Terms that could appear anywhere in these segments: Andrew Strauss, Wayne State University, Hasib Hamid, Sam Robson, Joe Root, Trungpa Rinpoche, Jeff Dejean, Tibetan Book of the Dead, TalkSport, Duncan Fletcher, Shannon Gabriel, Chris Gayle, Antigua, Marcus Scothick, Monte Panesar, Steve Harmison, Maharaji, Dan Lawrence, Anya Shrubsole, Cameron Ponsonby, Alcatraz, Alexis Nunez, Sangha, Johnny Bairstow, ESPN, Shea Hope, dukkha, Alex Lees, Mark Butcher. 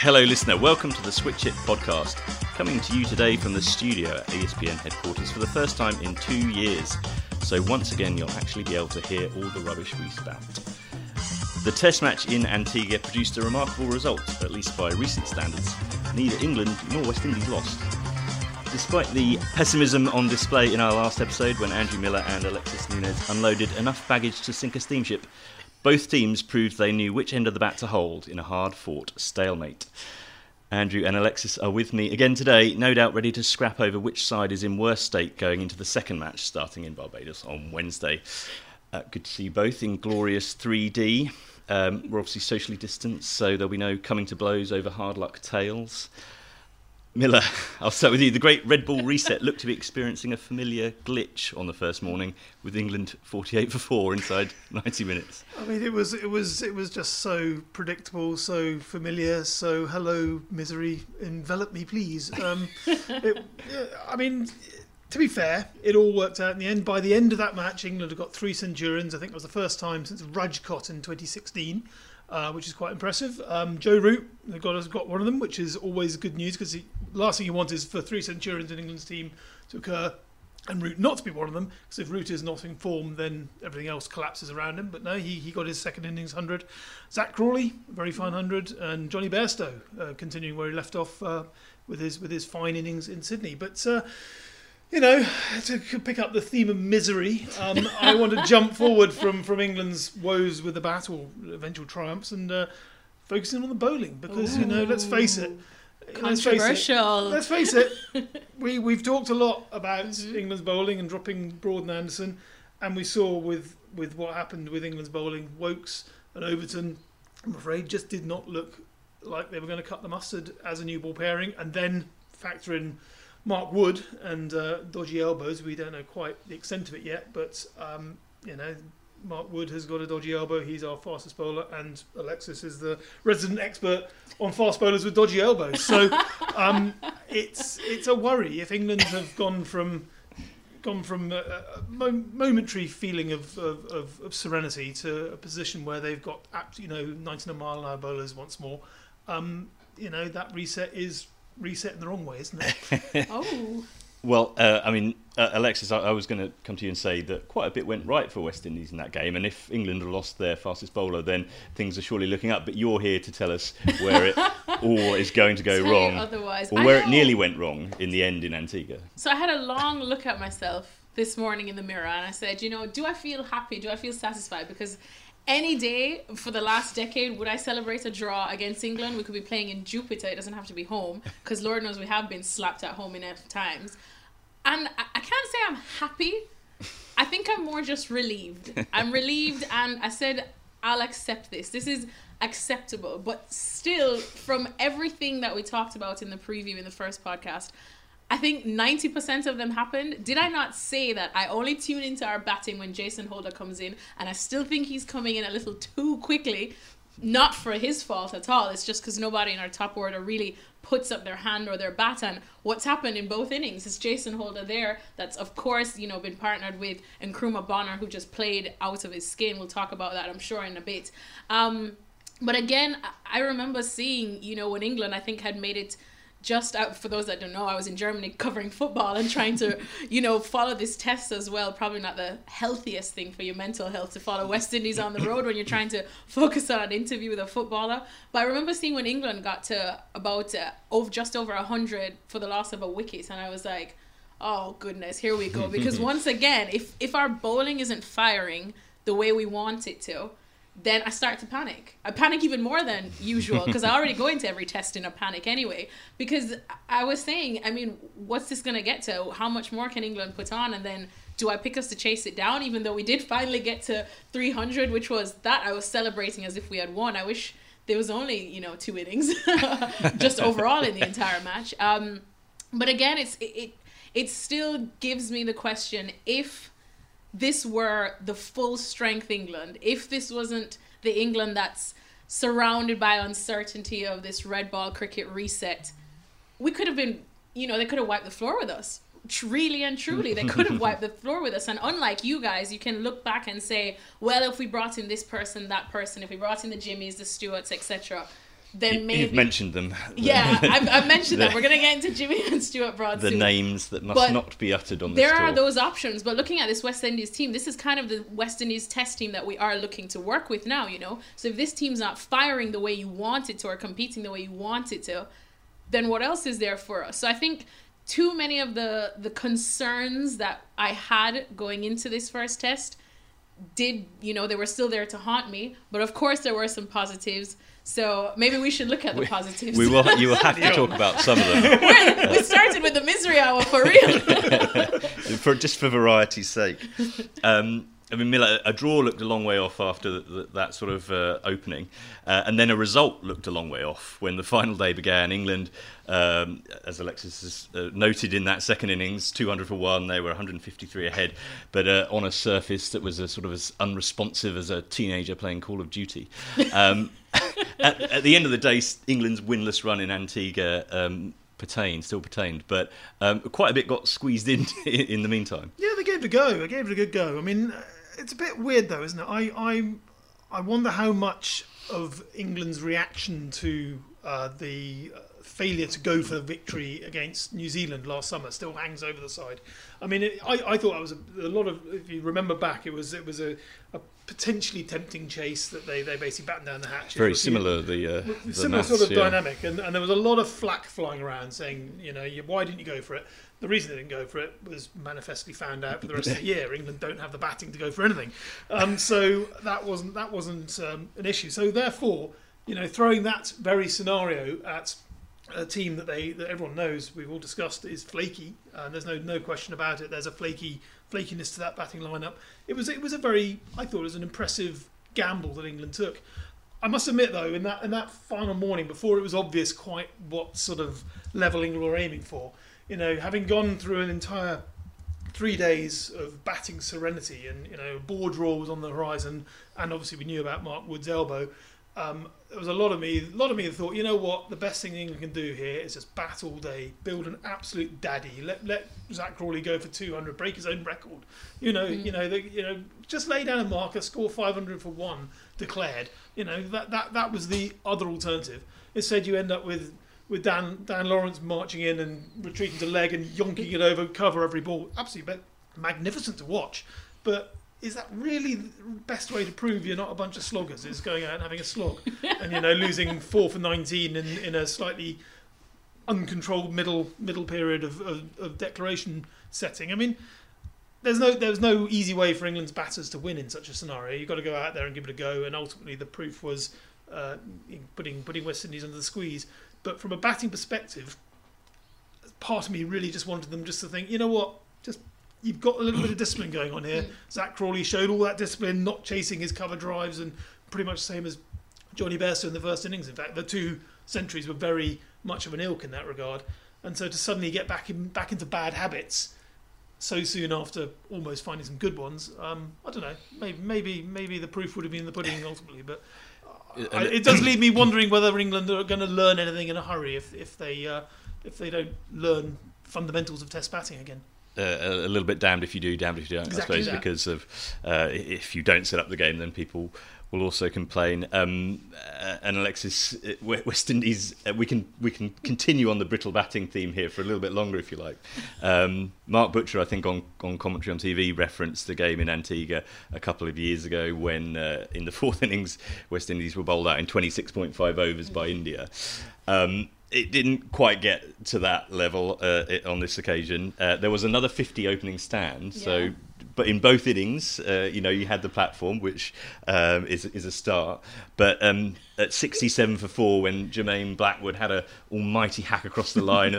Hello listener, welcome to the Switch It podcast, coming to you today from the studio at ESPN headquarters for the first time in 2 years. So once again, you'll actually be able to hear all the rubbish we spout. The test match in Antigua produced a remarkable result, at least by recent standards. Neither England nor West Indies lost. Despite the pessimism on display in our last episode when Andrew Miller and Alexis Nunez unloaded enough baggage to sink a steamship, both teams proved they knew which end of the bat to hold in a hard-fought stalemate. Andrew and Alexis are with me again today, no doubt ready to scrap over which side is in worse state going into the second match starting in Barbados on Wednesday. Good to see you both in glorious 3D. We're obviously socially distanced, so there'll be no coming to blows over hard luck tales. Miller, I'll start with you. The great Red Bull reset looked to be experiencing a familiar glitch on the first morning, with England 48 for 4 inside 90 minutes. I mean, it was just so predictable, so familiar. So hello, misery, envelop me, please. To be fair, it all worked out in the end. By the end of that match, England had got 3 Centurions. I think it was the first time since Rajkot in 2016. Which is quite impressive. Joe Root got one of them, which is always good news, because the last thing you want is for 3 Centurions in England's team to occur and Root not to be one of them, because if Root is not in form, then everything else collapses around him. But no, he got his second innings 100. Zach Crawley, very fine 100, and Johnny Bairstow continuing where he left off with his fine innings in Sydney. But to pick up the theme of misery, I want to jump forward from England's woes with the bat or eventual triumphs and focusing on the bowling, because let's face it, controversial. Let's face it. We've talked a lot about England's bowling and dropping Broad and Anderson, and we saw with what happened with England's bowling, Woakes and Overton, I'm afraid, just did not look like they were going to cut the mustard as a new ball pairing, and then factor in Mark Wood and dodgy elbows. We don't know quite the extent of it yet, but Mark Wood has got a dodgy elbow. He's our fastest bowler, and Alexis is the resident expert on fast bowlers with dodgy elbows. So it's a worry if England have gone from a momentary feeling of serenity to a position where they've got 19-mile-an-hour bowlers once more. That reset is reset in the wrong way, isn't it? Oh. Well, Alexis, I was going to come to you and say that quite a bit went right for West Indies in that game, and if England had lost their fastest bowler, then things are surely looking up. But you're here to tell us where it all is going to go wrong, otherwise, or where it nearly went wrong in the end in Antigua. So I had a long look at myself this morning in the mirror, and I said, do I feel happy? Do I feel satisfied? Because any day for the last decade, would I celebrate a draw against England? We could be playing in Jupiter. It doesn't have to be home, because Lord knows we have been slapped at home enough times. And I can't say I'm happy. I think I'm more just relieved. I'm relieved, and I said, I'll accept this. This is acceptable. But still, from everything that we talked about in the preview in the first podcast, I think 90% of them happened. Did I not say that I only tune into our batting when Jason Holder comes in, and I still think he's coming in a little too quickly? Not for his fault at all. It's just because nobody in our top order really puts up their hand or their bat. And what's happened in both innings is Jason Holder there, that's of course been partnered with Nkrumah Bonner, who just played out of his skin. We'll talk about that, I'm sure, in a bit. But again, I remember seeing when England, I think, had made it. Just for those that don't know, I was in Germany covering football and trying to, follow this test as well. Probably not the healthiest thing for your mental health to follow West Indies on the road when you're trying to focus on an interview with a footballer. But I remember seeing when England got to about just over 100 for the loss of a wicket, and I was like, oh goodness, here we go. Because once again, if our bowling isn't firing the way we want it to, then I start to panic. I panic even more than usual, because I already go into every test in a panic anyway, because I was saying, what's this going to get to? How much more can England put on? And then do I pick us to chase it down? Even though we did finally get to 300, which was that I was celebrating as if we had won. I wish there was only, 2 innings just overall in the entire match. But again, it still gives me the question, if this were the full strength England, if this wasn't the England that's surrounded by uncertainty of this red ball cricket reset, we could have been, they could have wiped the floor with us. Really and truly, they could have wiped the floor with us. And unlike you guys, you can look back and say, well, if we brought in this person, that person, if we brought in the Jimmies, the Stuarts, etc., then maybe... You've mentioned them. Yeah, I've mentioned that. We're going to get into Jimmy and Stuart Broad soon. The names that must not be uttered on this tour. There are those options, but looking at this West Indies team, this is kind of the West Indies test team that we are looking to work with now, you know? So if this team's not firing the way you want it to or competing the way you want it to, then what else is there for us? So I think too many of the concerns that I had going into this first test did, you know, they were still there to haunt me. But of course there were some positives. So maybe we should look at the positives. You will have to talk about some of them. We started with the misery hour for real. Just for variety's sake. I mean, Miller, a draw looked a long way off after that sort of opening. And then a result looked a long way off when the final day began. England, as Alexis has noted in that second innings, 200 for 1, they were 153 ahead. But on a surface that was a sort of as unresponsive as a teenager playing Call of Duty. At the end of the day, England's winless run in Antigua still pertained, but quite a bit got squeezed in the meantime. Yeah, they gave it a go. They gave it a good go. I mean, it's a bit weird though, isn't it? I wonder how much of England's reaction to the failure to go for the victory against New Zealand last summer still hangs over the side. I mean, I thought that was a lot of. If you remember back, it was a potentially tempting chase that they basically battened down the hatches. Very similar, sort of dynamic, and there was a lot of flack flying around saying, you know, why didn't you go for it? The reason they didn't go for it was manifestly found out for the rest of the year. England don't have the batting to go for anything, so that wasn't an issue. So therefore, you know, throwing that very scenario at a team that everyone knows, we've all discussed, is flaky, and there's no question about it. There's a flakiness to that batting lineup. It was a very, I thought it was an impressive gamble that England took. I must admit though, in that final morning, before it was obvious quite what sort of level England were aiming for, you know, having gone through an entire 3 days of batting serenity, and you know, board draw was on the horizon, and obviously we knew about Mark Wood's elbow. There was a lot of me that thought, you know what, the best thing England can do here is just bat all day, build an absolute daddy, let Zach Crawley go for 200, break his own record, you know, just lay down a marker, score 500 for 1 declared. You know, that was the other alternative. Instead, you end up with Dan Lawrence marching in and retreating to leg and yonking it over cover every ball. Absolutely magnificent to watch, but. Is that really the best way to prove you're not a bunch of sloggers? Is going out and having a slog, and you know, losing 4 for 19 in a slightly uncontrolled middle period of declaration setting. I mean, there's no easy way for England's batters to win in such a scenario. You've got to go out there and give it a go. And ultimately, the proof was putting West Indies under the squeeze. But from a batting perspective, part of me really just wanted them just to think, you know what, just. You've got a little bit of discipline going on here. Zach Crawley showed all that discipline, not chasing his cover drives, and pretty much the same as Johnny Bairstow in the first innings. In fact, the two centuries were very much of an ilk in that regard. And so to suddenly get back into bad habits so soon after almost finding some good ones, I don't know. Maybe the proof would have been in the pudding ultimately, but it does leave me wondering whether England are going to learn anything in a hurry if they don't learn fundamentals of Test batting again. A little bit damned if you do, damned if you don't, exactly, I suppose, that. Because of if you don't set up the game, then people will also complain. And Alexis, West Indies, we can continue on the brittle batting theme here for a little bit longer, if you like. Mark Butcher, I think, on commentary on TV, referenced the game in Antigua a couple of years ago when, in the fourth innings, West Indies were bowled out in 26.5 overs by India. It didn't quite get to that level on this occasion. There was another 50 opening stand, yeah. So, but in both innings, you know, you had the platform, which is a start. But at 67 for 4, when Jermaine Blackwood had a almighty hack across the line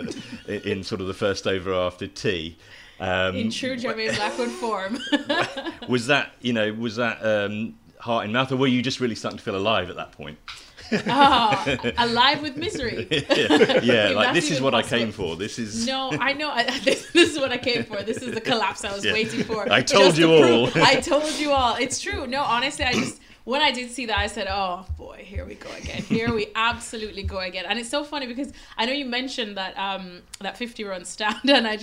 in sort of the first over after tea. In true Jermaine Blackwood form, was that, you know, was that heart in mouth, or were you just really starting to feel alive at that point? Alive with misery. Yeah, like this is what possible. I came for. This is no, I know. This is what I came for. This is the collapse I was waiting for. I told you all. I told you all. It's true. No, honestly, I just when I did see that, I said, "Oh boy, here we go again. Here we absolutely go again." And it's so funny because I know you mentioned that that 50-run stand, and I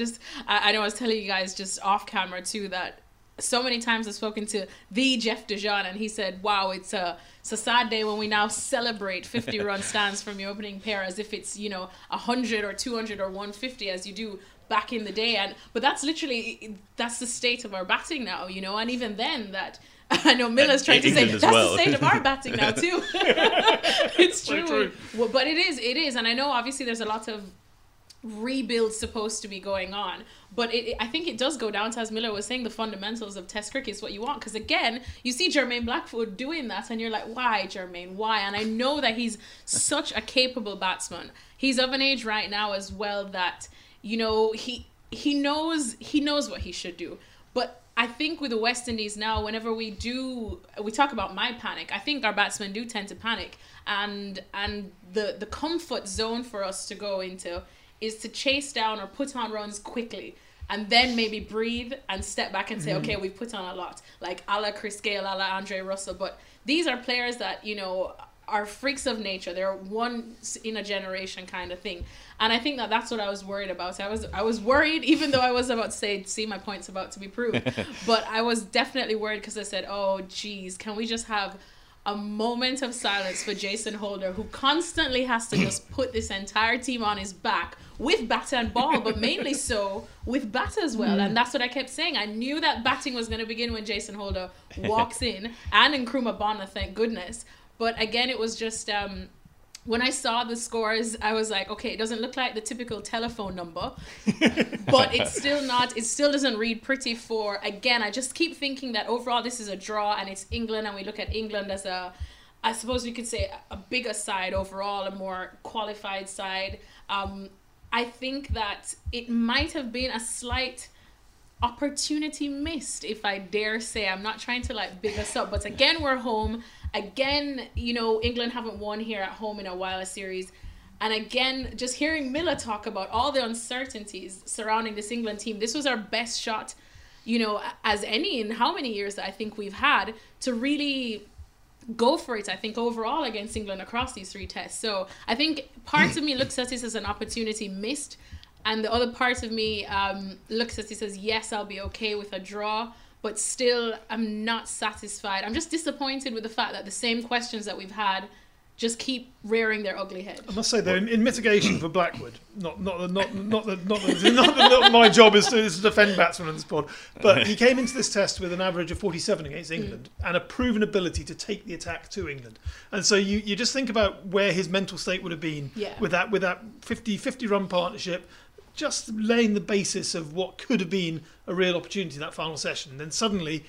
know I was telling you guys just off camera too that so many times I've spoken to the Jeff DeJean, and he said, wow, it's a sad day when we now celebrate 50 run stands from your opening pair as if it's, you know, 100 or 200 or 150 as you do back in the day. And but that's literally, that's the state of our batting now, you know. And even then, that I know Miller's trying to say, that's the state of our batting now too. It's true. True. Well, but it is. And I know obviously there's a lot of rebuild supposed to be going on, but I think it does go down to, as Miller was saying, the fundamentals of Test cricket is what you want. Because again, you see Jermaine Blackwood doing that and you're like, why Jermaine, why? And I know that he's such a capable batsman. He's of an age right now as well that, you know, he knows what he should do. But I think with the West Indies now, whenever we talk about my panic, I think our batsmen do tend to panic, and the comfort zone for us to go into is to chase down or put on runs quickly and then maybe breathe and step back and say, okay, we've put on a lot, like a la Chris Gayle, a la Andre Russell. But these are players that, you know, are freaks of nature. They're once in a generation kind of thing. And I think that that's what I was worried about. I was worried, even though I was about to say, see, my point's about to be proved. But I was definitely worried because I said, oh, geez, can we just have a moment of silence for Jason Holder, who constantly has to just put this entire team on his back with batter and ball, but mainly so with bat as well. And that's what I kept saying. I knew that batting was going to begin when Jason Holder walks in, and Nkrumah Bonner, thank goodness. But again, it was just when I saw the scores, I was like, okay, it doesn't look like the typical telephone number, but it still doesn't read pretty for, again, I just keep thinking that overall this is a draw and it's England, and we look at England as a, I suppose we could say, a bigger side overall, a more qualified side. I think that it might have been a slight opportunity missed, if I dare say. I'm not trying to like big us up, but again, we're home. Again, you know, England haven't won here at home in a while, a series. And again, just hearing Miller talk about all the uncertainties surrounding this England team, this was our best shot, you know, as any in how many years that I think we've had to really go for it, I think, overall against England across these three tests. So I think part of me looks at this as an opportunity missed. And the other part of me looks at it as, yes, I'll be okay with a draw, but still I'm not satisfied. I'm just disappointed with the fact that the same questions that we've had just keep rearing their ugly head. I must say, though, in mitigation for Blackwood, not my job is to defend batsmen in the squad, but he came into this test with an average of 47 against England and a proven ability to take the attack to England. And so you just think about where his mental state would have been with that 50-run partnership, just laying the basis of what could have been a real opportunity in that final session. And then suddenly,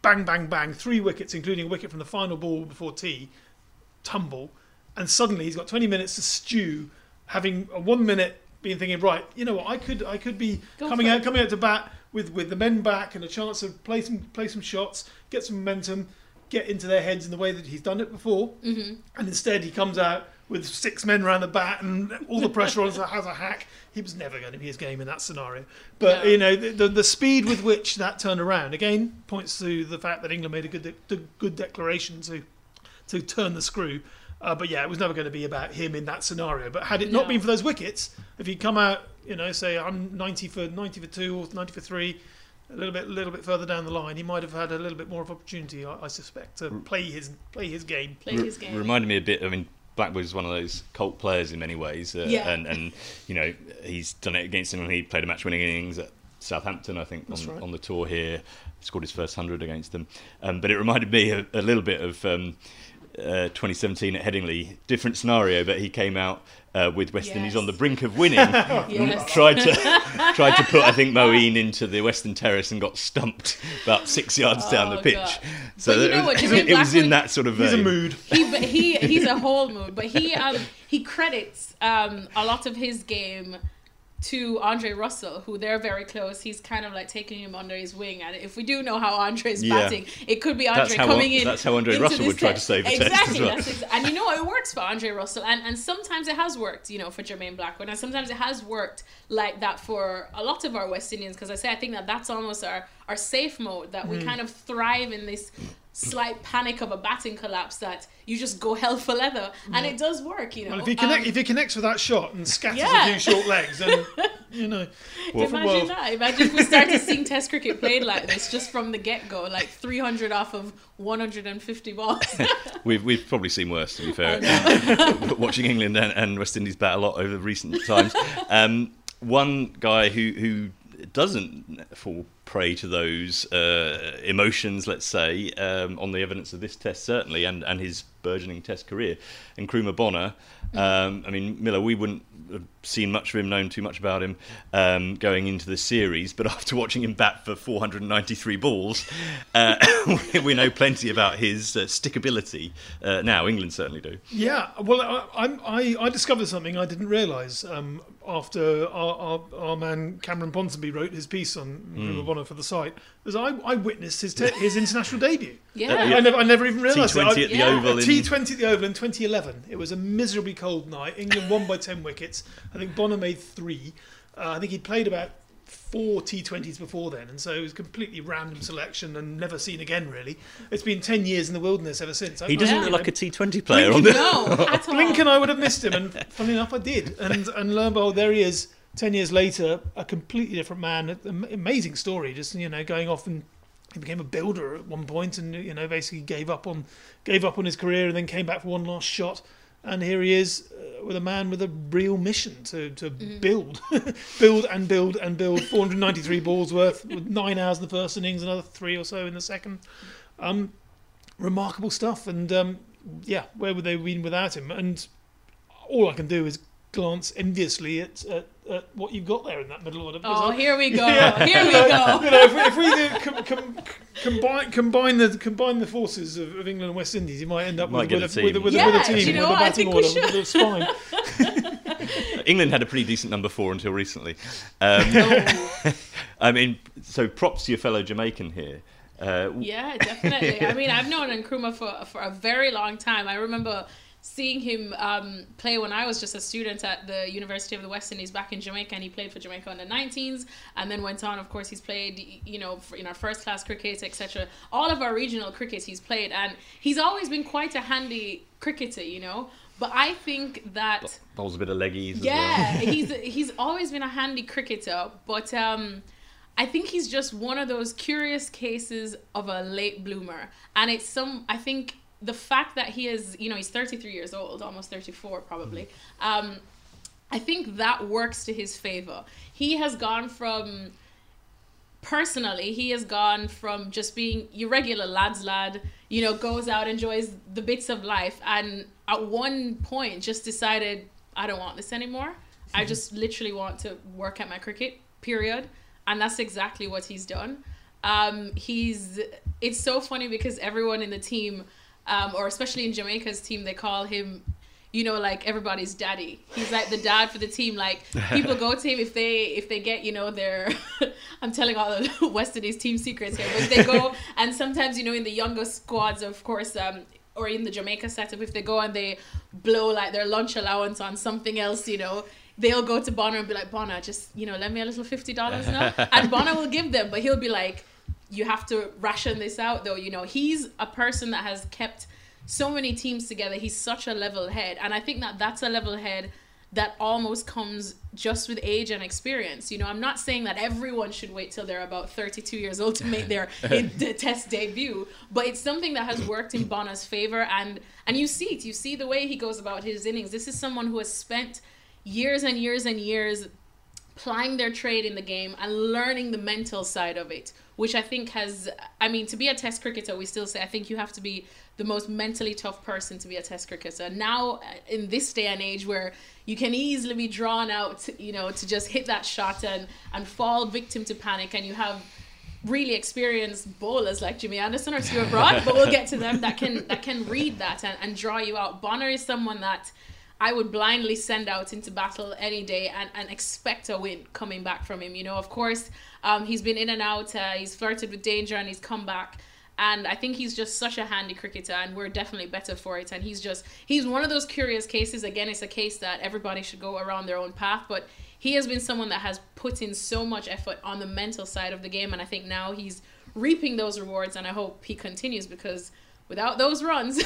bang, bang, bang, 3 wickets, including a wicket from the final ball before tea, tumble, and suddenly he's got 20 minutes to stew, having a 1 minute being thinking, right, you know what, I could be coming out to bat with the men back and a chance to play some shots, get some momentum, get into their heads in the way that he's done it before. And instead he comes out with 6 men around the bat and all the pressure on, has a hack. He was never going to be his game in that scenario. But, you know, the speed with which that turned around, again, points to the fact that England made a good declaration to turn the screw. But, yeah, it was never going to be about him in that scenario. But had it not been for those wickets, if he'd come out, you know, say I'm 90 for 2 or 90 for 3, a little bit further down the line, he might have had a little bit more of opportunity, I suspect, to play his game. Reminded me a bit, I mean, Blackwood is one of those cult players in many ways, and you know, he's done it against England. He played a match-winning innings at Southampton, I think, on the tour here. Scored his first 100 against them. But it reminded me a little bit of 2017 at Headingley. Different scenario, but he came out with West Indies on the brink of winning. Tried to put, I think, Moeen into the Western Terrace and got stumped about 6 yards down the pitch. God. So it was in that sort of vein. He's a mood. He's a whole mood. But he credits a lot of his game to Andre Russell, who they're very close. He's kind of like taking him under his wing, and if we do know how Andre's batting, it could be Andre coming in. That's how Andre Russell would try to save the test as well. And you know, it works for Andre Russell, and sometimes it has worked, you know, for Jermaine Blackwood, and sometimes it has worked like that for a lot of our West Indians. Because I think that's almost our safe mode, that we kind of thrive in this slight panic of a batting collapse that you just go hell for leather, and it does work, you know. Well, if he connects with that shot and scatters a few short legs, then you know. Imagine if we started seeing Test cricket played like this just from the get go, like 300 off of 150 balls. We've probably seen worse, to be fair. Watching England and West Indies bat a lot over recent times. One guy who doesn't fall prey to those emotions, let's say, on the evidence of this test, certainly, and his burgeoning test career, and Nkrumah Bonner. I mean, Miller, we wouldn't have seen much of him, known too much about him going into the series, but after watching him bat for 493 balls, we know plenty about his stickability now. England certainly do. Yeah, well, I discovered something I didn't realise after our man Cameron Ponsonby wrote his piece on Nkrumah Bonner for the site, because I witnessed his international debut. Yeah, I never even realised that. T20 at the Oval in 2011. It was a miserably cold night. England won by 10 wickets. I think Bonner made 3. I think he'd played about 4 T20s before then, and so it was a completely random selection and never seen again, really. It's been 10 years in the wilderness ever since. He doesn't look like a T20 player. Blink and I would have missed him, and funnily enough I did. And lo and behold, there he is 10 years later, a completely different man. An amazing story, just, you know, going off, and he became a builder at one point, and, you know, basically gave up on his career and then came back for one last shot. And here he is with a man with a real mission to build 493 balls worth, with 9 hours in the first innings, another 3 or so in the second. Remarkable stuff. And where would they have been without him? And all I can do is glance enviously at what you've got there in that middle order. Oh, here we go! Yeah. Here we go! You know, if we combine the forces of England and West Indies, you might end up with a batting order with a spine. England had a pretty decent number 4 until recently. I mean, so props to your fellow Jamaican here. Yeah, definitely. I mean, I've known Nkrumah for a very long time. I remember seeing him play when I was just a student at the University of the West Indies back in Jamaica, and he played for Jamaica under 19s, and then went on. Of course, he's played, you know, in our first class cricket, etc. All of our regional crickets he's played, and he's always been quite a handy cricketer, you know. But I think that bowls a bit of leggies. Yeah, as well. he's always been a handy cricketer, but I think he's just one of those curious cases of a late bloomer, and it's the fact that he is, you know, he's 33 years old, almost 34 probably, I think that works to his favor. He has gone from just being your regular lad's lad, you know, goes out, enjoys the bits of life, and at one point just decided, I don't want this anymore. I just literally want to work at my cricket, period. And that's exactly what he's done. It's so funny because everyone in the team, or especially in Jamaica's team, they call him, you know, like everybody's daddy. He's like the dad for the team. Like, people go to him if they get, you know, their I'm telling all the West Indies team secrets here, but if they go, and sometimes, you know, in the younger squads, of course, or in the Jamaica setup, if they go and they blow like their lunch allowance on something else, you know, they'll go to Bonner and be like, Bonner, just, you know, lend me a little $50 now, and Bonner will give them, but he'll be like, you have to ration this out, though. You know, he's a person that has kept so many teams together. He's such a level head. And I think that that's a level head that almost comes just with age and experience. You know, I'm not saying that everyone should wait till they're about 32 years old to make their test debut, but it's something that has worked in Bonner's favor. And you see the way he goes about his innings. This is someone who has spent years and years and years applying their trade in the game and learning the mental side of it, which I think has, I mean, to be a test cricketer, we still say, I think you have to be the most mentally tough person to be a test cricketer. Now, in this day and age where you can easily be drawn out, you know, to just hit that shot and fall victim to panic, and you have really experienced bowlers like Jimmy Anderson or Stuart Broad, but we'll get to them, that can read that and draw you out. Bonner is someone that I would blindly send out into battle any day and expect a win coming back from him. You know, of course, he's been in and out. He's flirted with danger and he's come back. And I think he's just such a handy cricketer, and we're definitely better for it. And he's one of those curious cases. Again, it's a case that everybody should go around their own path. But he has been someone that has put in so much effort on the mental side of the game. And I think now he's reaping those rewards, and I hope he continues, because without those runs,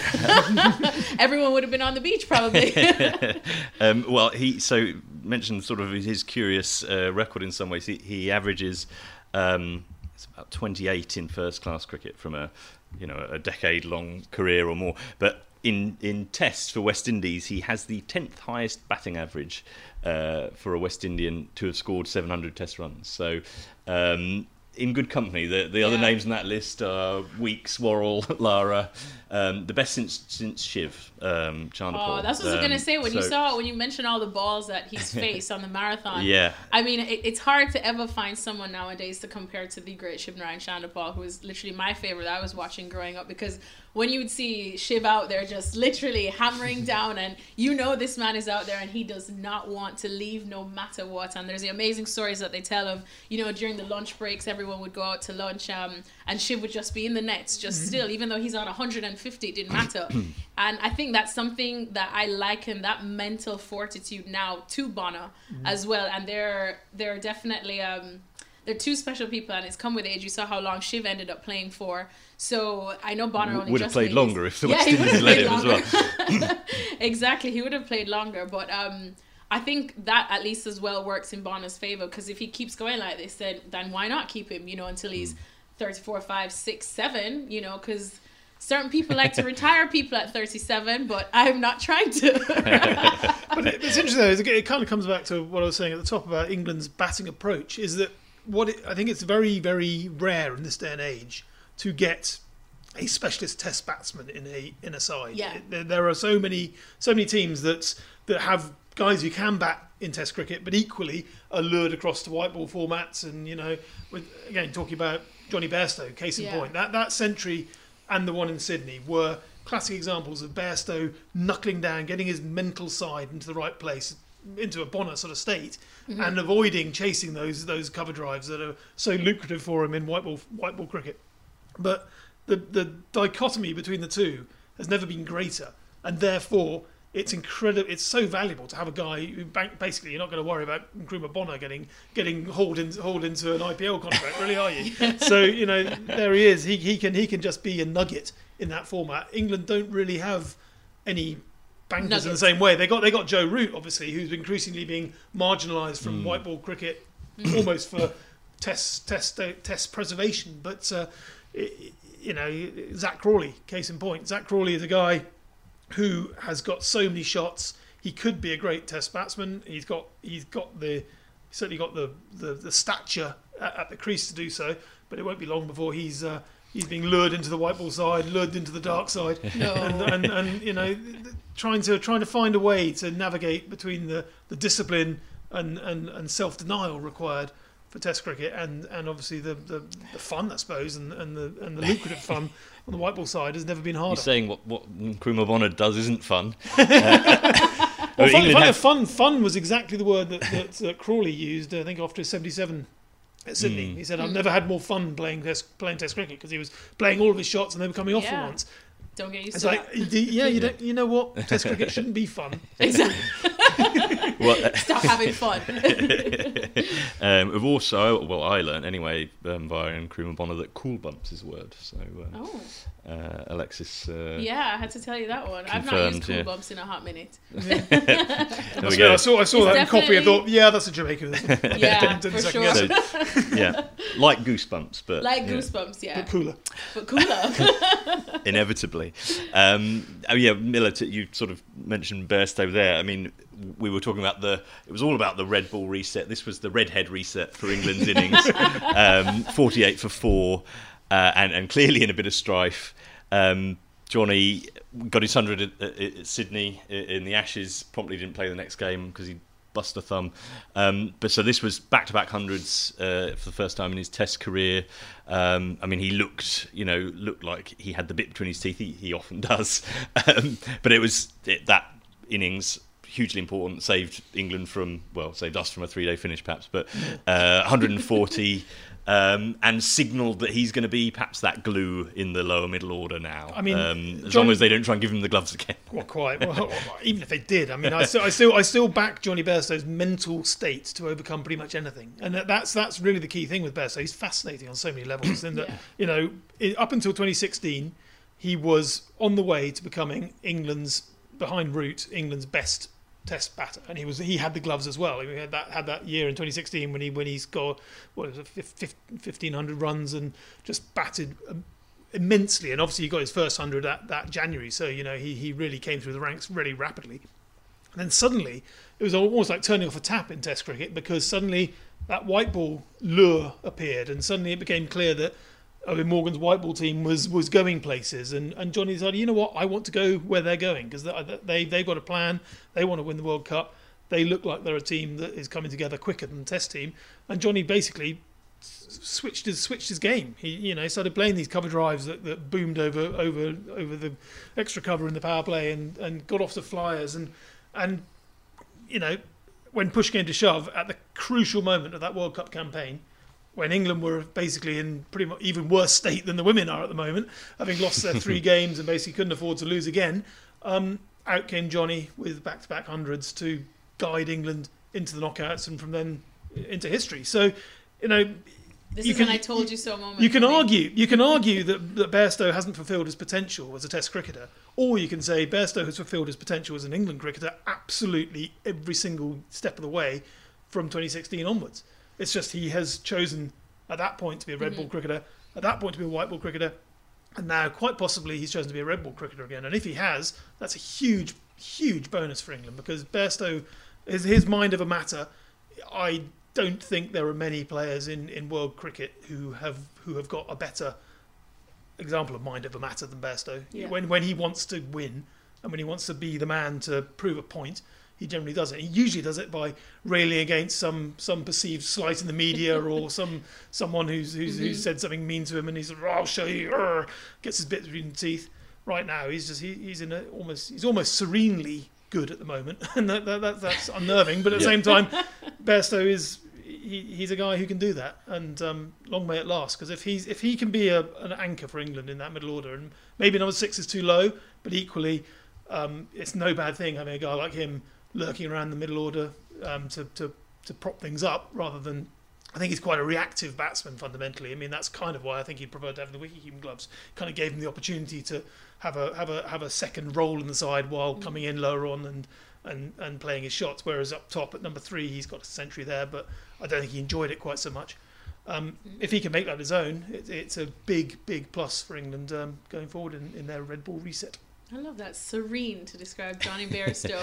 everyone would have been on the beach probably. Well, he so mentioned sort of his curious record in some ways. He averages it's about 28 in first-class cricket from a decade-long career or more. But in tests for West Indies, he has the 10th highest batting average for a West Indian to have scored 700 test runs. So. In good company. The other names on that list are Weeks, Worrell, Lara. The best since Shiv Chanderpaul. Oh, that's what I was going to say when you mentioned all the balls that he's faced on the marathon. Yeah. I mean, it's hard to ever find someone nowadays to compare to the great Shivnarine Chanderpaul, who is literally my favorite that I was watching growing up, because when you would see Shiv out there just literally hammering down, and this man is out there and he does not want to leave no matter what. And there's the amazing stories that they tell of, during the lunch breaks, everyone would go out to lunch and Shiv would just be in the nets, just still, even though he's on 150, it didn't matter. And I think that's something that I liken, that mental fortitude now, to Bonner as well. And they're definitely... They're two special people, and it's come with age. You saw how long Shiv ended up playing for. So I know Bonner only would have played longer if the West Indies let him as well. Exactly, he would have played longer. But I think that at least as well works in Bonner's favour, because if he keeps going like this, then why not keep him? Until he's 34, 5, 6, 7. Because certain people like to retire people at 37, but I'm not trying to. But it's interesting though. It kind of comes back to what I was saying at the top about England's batting approach. Is that I think it's very, very rare in this day and age to get a specialist test batsman in a side. Yeah. There are so many teams that have guys who can bat in test cricket, but equally are lured across to white ball formats. And again, talking about Johnny Bairstow, case in point, that century and the one in Sydney were classic examples of Bairstow knuckling down, getting his mental side into the right place, into a Bonner sort of state, and avoiding chasing those cover drives that are so lucrative for him in white ball cricket. But the dichotomy between the two has never been greater, and therefore it's incredible. It's so valuable to have a guy who basically you're not going to worry about Nkrumah Bonner getting hauled into an IPL contract, really, are you? So there he is. He can just be a nugget in that format. England don't really have any bankers in the same way. They got Joe Root, obviously, who's increasingly being marginalised from white ball cricket, almost for test preservation. But Zach Crawley, case in point. Zach Crawley is a guy who has got so many shots. He could be a great test batsman. He's certainly got the stature at the crease to do so. But it won't be long before he's being lured into the white ball side, lured into the dark side, and trying to find a way to navigate between the discipline and self-denial required for test cricket and obviously the fun, I suppose, and the lucrative fun on the white ball side has never been harder. You're saying what Nkrumah Bonner does isn't fun. Well, fun was exactly the word that Crawley used, I think, after 77. At Sydney, he said, "I've never had more fun playing Test cricket," because he was playing all of his shots and they were coming off for once. Don't get used to that. Don't. You know what? Test cricket shouldn't be fun. Exactly. Stop having fun. I learned anyway via Nkrumah Bonner that cool bumps is a word. So Alexis. I had to tell you that one. I've not used cool bumps in a hot minute. There we go. I saw that in copy and thought, that's a Jamaican. Yeah, for sure. So, like goosebumps, but goosebumps, but cooler. Inevitably. Miller, you sort of mentioned Bairstow there. I mean, we were talking about it was all about the red ball reset. This was the redhead reset for England's innings. 48 for 4, and clearly in a bit of strife. Johnny got his 100 at Sydney in the Ashes, promptly didn't play the next game because he bust a thumb. But so this was back-to-back 100s for the first time in his test career. He looked like he had the bit between his teeth. He often does. But it was that innings, hugely important, saved us from a 3-day finish perhaps, but 140 and signalled that he's going to be perhaps that glue in the lower middle order now. I mean, as long as they don't try and give him the gloves again. Well, quite. Well, even if they did, I mean, I still back Johnny Bairstow's mental state to overcome pretty much anything, and that's really the key thing with Bairstow. He's fascinating on so many levels. And you know, up until 2016, he was on the way to becoming England's, behind Root, England's best Test batter, and he had the gloves as well. He had that year in 2016 when he scored 1,500 runs and just batted immensely. And obviously he got his first 100 that January, so you know he really came through the ranks really rapidly. And then suddenly it was almost like turning off a tap in Test cricket, because suddenly that white ball lure appeared, and suddenly it became clear that Owen Morgan's white ball team was going places, and Johnny decided, you know what, I want to go where they're going, because they've got a plan. They want to win the World Cup. They look like they're a team that is coming together quicker than the Test team. And Johnny basically switched his game. He, you know, started playing these cover drives that boomed over the extra cover in the power play, and got off the flyers, and you know, when push came to shove at the crucial moment of that World Cup campaign, when England were basically in pretty much even worse state than the women are at the moment, having lost their 3 games and basically couldn't afford to lose again, out came Johnny with back-to-back hundreds to guide England into the knockouts and from then into history. So, you know, this is an "I told you so" moment. You can argue that Bairstow hasn't fulfilled his potential as a Test cricketer, or you can say Bairstow has fulfilled his potential as an England cricketer absolutely every single step of the way from 2016 onwards. It's just he has chosen at that point to be a red ball cricketer, at that point to be a white ball cricketer, and now quite possibly he's chosen to be a red ball cricketer again. And if he has, that's a huge, huge bonus for England, because Bairstow, his mind of a matter, I don't think there are many players in world cricket who have got a better example of mind of a matter than Bairstow. Yeah. When he wants to win and when he wants to be the man to prove a point, he generally does it. He usually does it by railing against some perceived slight in the media or someone who's said something mean to him, and he's like, "I'll show you." Gets his bit between the teeth. Right now, he's almost serenely good at the moment, and that's unnerving. But at the same time, Bairstow he's a guy who can do that, and long may it last. Because if he can be an anchor for England in that middle order, and maybe number 6 is too low, but equally, it's no bad thing having a guy like him lurking around the middle order to prop things up, rather than, I think he's quite a reactive batsman fundamentally. I mean, that's kind of why I think he preferred to have the wicket-keeping gloves. Kind of gave him the opportunity to have a second roll in the side while coming in lower on and playing his shots. Whereas up top at number 3, he's got a century there, but I don't think he enjoyed it quite so much. If he can make that his own, it's a big, big plus for England going forward in their red ball reset. I love that, serene, to describe Johnny Bairstow.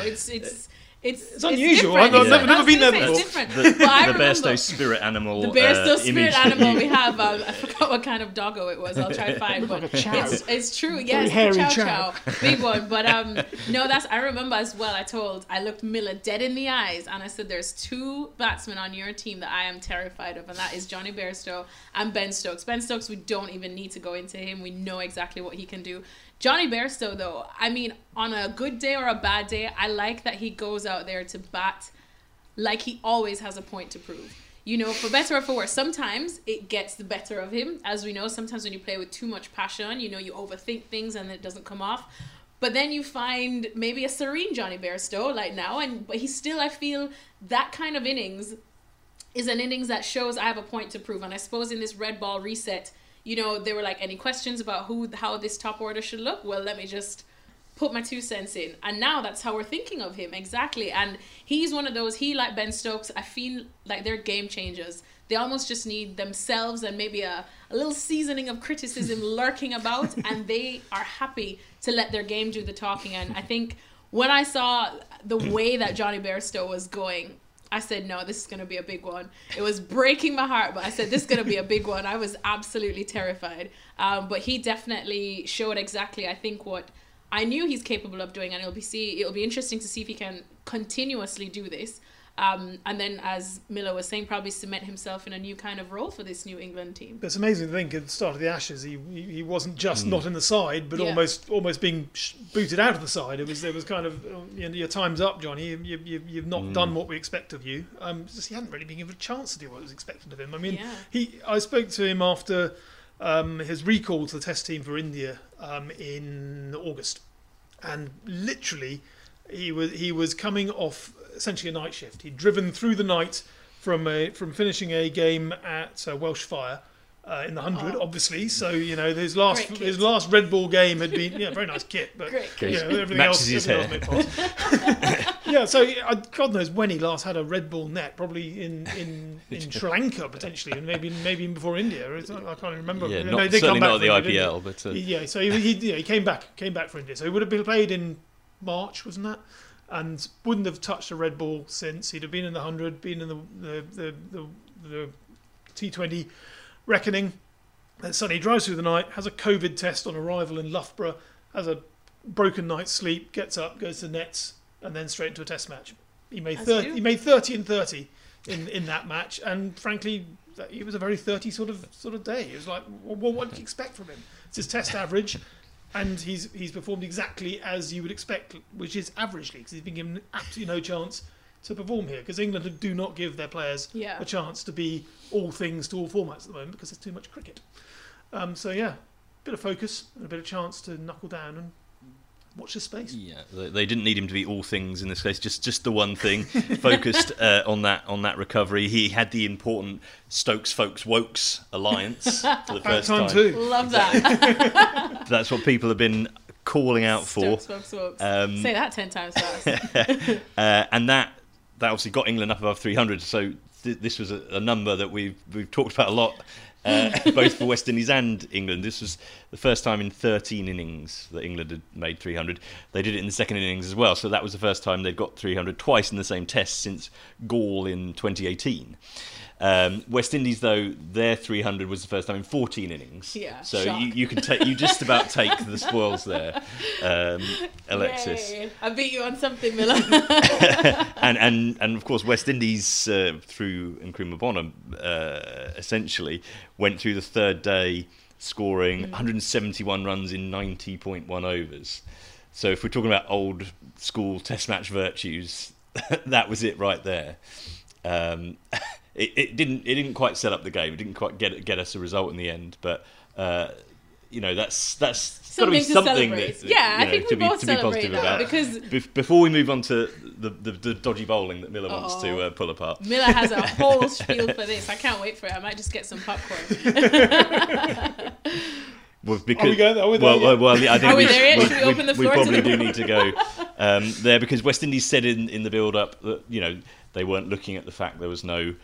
It's unusual. I've never been there before. The Bairstow spirit animal. The Bairstow spirit animal we have. I forgot what kind of doggo it was. I'll try to find one. Like it's true. Yes, hairy chow, big one. But no, that's. I remember as well. I looked Miller dead in the eyes and I said, "There's 2 batsmen on your team that I am terrified of, and that is Johnny Bairstow and Ben Stokes. Ben Stokes, we don't even need to go into him. We know exactly what he can do." Johnny Bairstow, though, I mean, on a good day or a bad day, I like that he goes out there to bat like he always has a point to prove. You know, for better or for worse, sometimes it gets the better of him. As we know, sometimes when you play with too much passion, you know, you overthink things and it doesn't come off. But then you find maybe a serene Johnny Bairstow like now, but he's still, I feel, that kind of innings is an innings that shows I have a point to prove. And I suppose in this red ball reset, you know, there were like, any questions about how this top order should look? Well, let me just put my 2 cents in. And now that's how we're thinking of him, exactly. And he's one of those, like Ben Stokes, I feel like they're game changers. They almost just need themselves and maybe a little seasoning of criticism lurking about, and they are happy to let their game do the talking. And I think when I saw the way that Johnny Bairstow was going, I said, no, this is going to be a big one. It was breaking my heart, but I said, this is going to be a big one. I was absolutely terrified. But he definitely showed exactly, I think, what I knew he's capable of doing. And it'll be interesting to see if he can continuously do this. And then, as Miller was saying, probably cement himself in a new kind of role for this New England team. But it's amazing to think at the start of the Ashes, he wasn't just not in the side, but almost being booted out of the side. It was kind of, you know, your time's up, Johnny. You've not done what we expect of you. Just he hadn't really been given a chance to do what was expected of him. I mean, I spoke to him after his recall to the Test team for India in August, and literally he was coming off essentially a night shift. He'd driven through the night from finishing a game at Welsh Fire in the 100, obviously. So you know his last Red Bull game had been very nice kit, but you know, everything else his hair. Yeah, so God knows when he last had a Red Bull net, probably in Sri Lanka potentially, and maybe even before India. I can't even remember. Yeah, certainly not at the IPL, but so he came back for India. So he would have been played in March, wasn't that? And wouldn't have touched a red ball since. He'd have been in the 100, been in the T20 reckoning. And suddenly he drives through the night, has a COVID test on arrival in Loughborough, has a broken night's sleep, gets up, goes to the nets, and then straight into a test match. He made 30 and 30 in that match, and frankly, it was a very 30 sort of day. It was like, well, what did you expect from him? It's his test average. And he's performed exactly as you would expect, which is averagely, because he's been given absolutely no chance to perform here. Because England do not give their players a chance to be all things to all formats at the moment, because there's too much cricket. So, a bit of focus and a bit of chance to knuckle down and watch this space. Yeah, they didn't need him to be all things in this case, just the one thing, focused on that recovery. He had the important Stokes-Folks-Wokes alliance for the first time. Too. Love that. That's what people have been calling out for. Stokes, Folks, Wokes. Say that 10 times fast. And that obviously got England up above 300, so this was a number that we've talked about a lot. Both for West Indies and England. This was the first time in 13 innings that England had made 300. They did it in the second innings as well, so that was the first time they'd got 300 twice in the same test since Gaul in 2018. West Indies, though, their 300 was the first time in 14 innings. Yeah, so you can take just about take the spoils there, Alexis. Yay. I beat you on something, Miller. and of course, West Indies through Nkrumah Bonner essentially went through the third day scoring 171 runs in 90.1 overs. So if we're talking about old school Test match virtues, that was it right there. It didn't quite set up the game. It didn't quite get us a result in the end. But that's got to be something that I think to be positive about. Because before we move on to the dodgy bowling that Miller wants to pull apart, Miller has a whole spiel for this. I can't wait for it. I might just get some popcorn. We probably do need to go there, because West Indies said in the build-up that they weren't looking at the fact there was no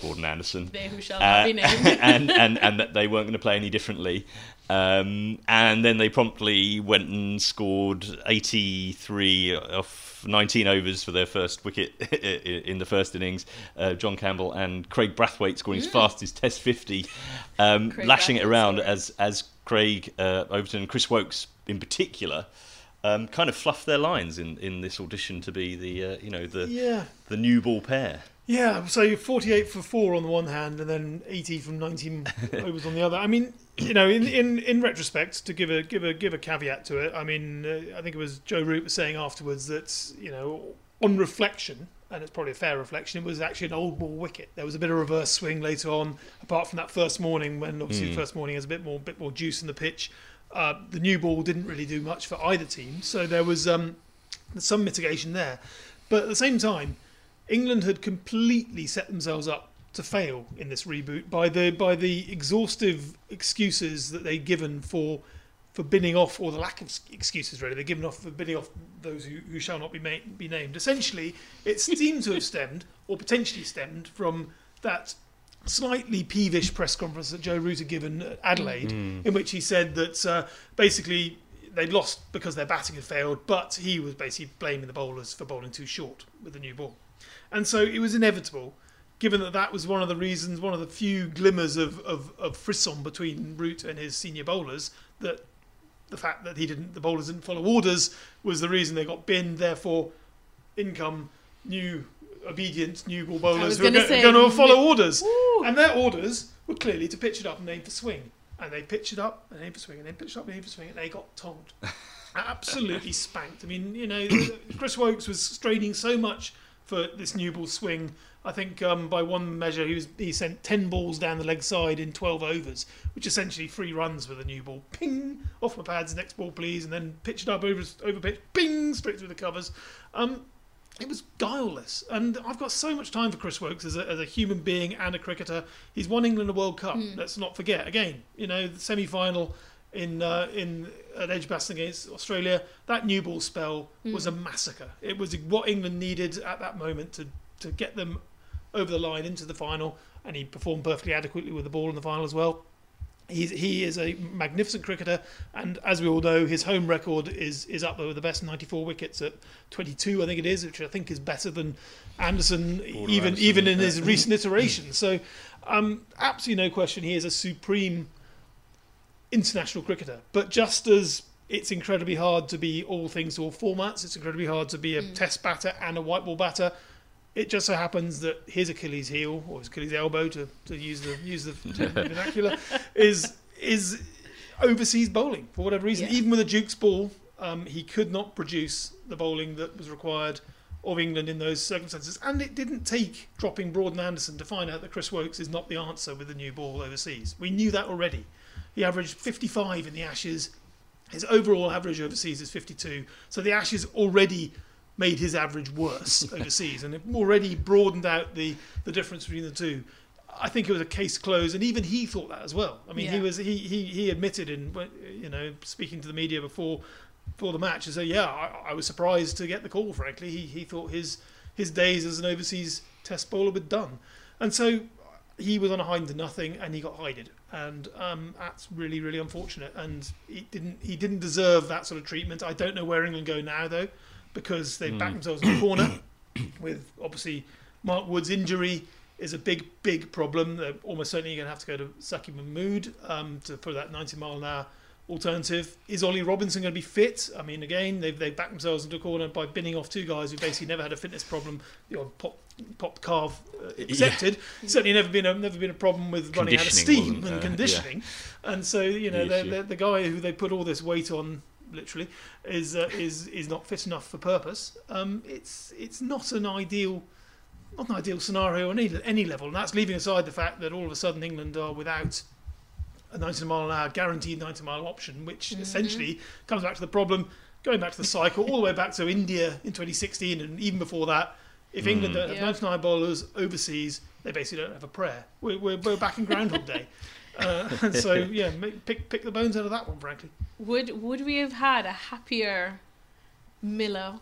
Gordon Anderson. They who shall not be named. and that they weren't going to play any differently. And then they promptly went and scored 83 off 19 overs for their first wicket in the first innings. John Campbell and Craig Brathwaite scoring his fastest Test 50, lashing it around as Craig Overton and Chris Woakes in particular kind of fluffed their lines in this audition to be the new ball pair. Yeah, so 48 for 4 on the one hand, and then 80 from 19 overs on the other. I mean, in retrospect, to give a caveat to it, I mean, I think it was Joe Root was saying afterwards that on reflection, and it's probably a fair reflection, it was actually an old ball wicket. There was a bit of reverse swing later on, apart from that first morning when obviously the first morning has a bit more juice in the pitch. The new ball didn't really do much for either team, so there was some mitigation there. But at the same time, England had completely set themselves up to fail in this reboot by the exhaustive excuses that they'd given for bidding off, or the lack of excuses really they'd given off for bidding off those who shall not be named. Essentially, it seemed to have stemmed, or potentially stemmed, from that slightly peevish press conference that Joe Root had given at Adelaide, in which he said that basically they'd lost because their batting had failed, but he was basically blaming the bowlers for bowling too short with the new ball. And so it was inevitable, given that was one of the reasons, one of the few glimmers of frisson between Root and his senior bowlers, that the fact that the bowlers didn't follow orders was the reason they got binned. Therefore, in come new obedient new ball bowlers who were going to follow orders. Ooh. And their orders were clearly to pitch it up and aim for swing. And they pitched it up and aim for swing and they pitched it up and aim for swing and they got told. Absolutely spanked. I mean, you know, Chris Woakes was straining so much for this new ball swing. I think by one measure he sent 10 balls down the leg side in 12 overs, which essentially 3 runs with a new ball. Ping! Off my pads, next ball please, and then pitch it up over pitch. Ping! Straight through the covers. It was guileless. And I've got so much time for Chris Woakes as a human being and a cricketer. He's won England a World Cup. Let's not forget. Again, you know, the semi-final at Edgbaston against Australia, that new ball spell was a massacre. It was what England needed at that moment to get them over the line into the final, and he performed perfectly adequately with the ball in the final as well. He is a magnificent cricketer, and as we all know, his home record is up there with the best. 94 wickets at 22, I think it is, which I think is better than Anderson, even in his recent iteration. So, absolutely no question, he is a supreme international cricketer. But just as it's incredibly hard to be all things to all formats, it's incredibly hard to be a test batter and a white ball batter. It just so happens that his Achilles heel, or his Achilles elbow, to use the vernacular, is overseas bowling for whatever reason. Yeah. Even with a Duke's ball, he could not produce the bowling that was required of England in those circumstances. And it didn't take dropping Broad and Anderson to find out that Chris Woakes is not the answer with the new ball overseas. We knew that already. He averaged 55 in the Ashes. His overall average overseas is 52. So the Ashes already made his average worse overseas, and it already broadened out the difference between the two. I think it was a case closed, and even he thought that as well. I mean, he admitted in, you know, speaking to the media before the match, and said, yeah, I was surprised to get the call. Frankly, he thought his days as an overseas test bowler were done, and so he was on a hiding to nothing, and he got hided, and that's really, really unfortunate. And he didn't deserve that sort of treatment. I don't know where England go now though, because they backed themselves in the corner with, obviously, Mark Wood's injury is a big, big problem. They're almost certainly going to have to go to Saki Mahmood for that 90-mile-an-hour alternative. Is Ollie Robinson going to be fit? I mean, again, they've backed themselves into a corner by binning off 2 guys who basically never had a fitness problem, you know, pop calf accepted. Yeah. Certainly never been a problem with running out of steam and conditioning. Yeah. And so, you know, the guy who they put all this weight on, literally, is not fit enough for purpose. It's not an ideal scenario on any level, and that's leaving aside the fact that all of a sudden England are without a 90-mile-an-hour guaranteed 90-mile option, which essentially comes back to the problem, going back to the cycle all the way back to India in 2016, and even before that. If England don't have 99 bowlers overseas, they basically don't have a prayer. We're back in Groundhog Day. And so, yeah, pick the bones out of that one, frankly. Would we have had a happier Miller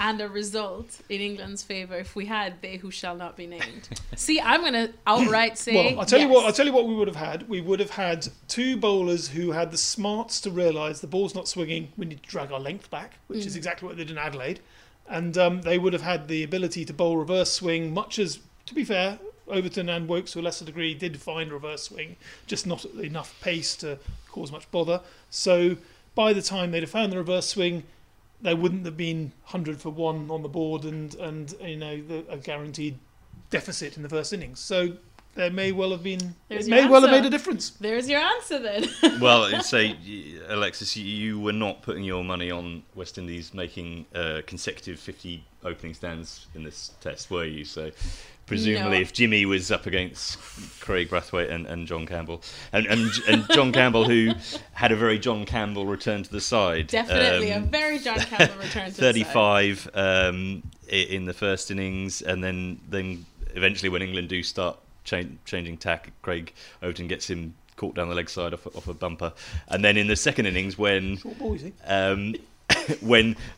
and a result in England's favour if we had they who shall not be named? See, I'm going to outright say, well, I'll tell you what we would have had. We would have had 2 bowlers who had the smarts to realise the ball's not swinging. We need to drag our length back, which is exactly what they did in Adelaide. And they would have had the ability to bowl reverse swing, much as, to be fair, Overton and Woakes to a lesser degree did find reverse swing, just not enough pace to cause much bother. So by the time they'd have found the reverse swing, there wouldn't have been 100 for 1 on the board and you know, a guaranteed deficit in the first innings. So there may well have been. It may well have made a difference. There's your answer then. Well, say, Alexis, you were not putting your money on West Indies making consecutive 50 opening stands in this test, were you? So presumably, if Jimmy was up against Craig Brathwaite and John Campbell, and John Campbell, who had a very John Campbell return to the side, definitely a very John Campbell return to the side. 35 in the first innings, and then eventually when England do start changing tack, Craig Overton gets him caught down the leg side off a bumper, and then in the second innings when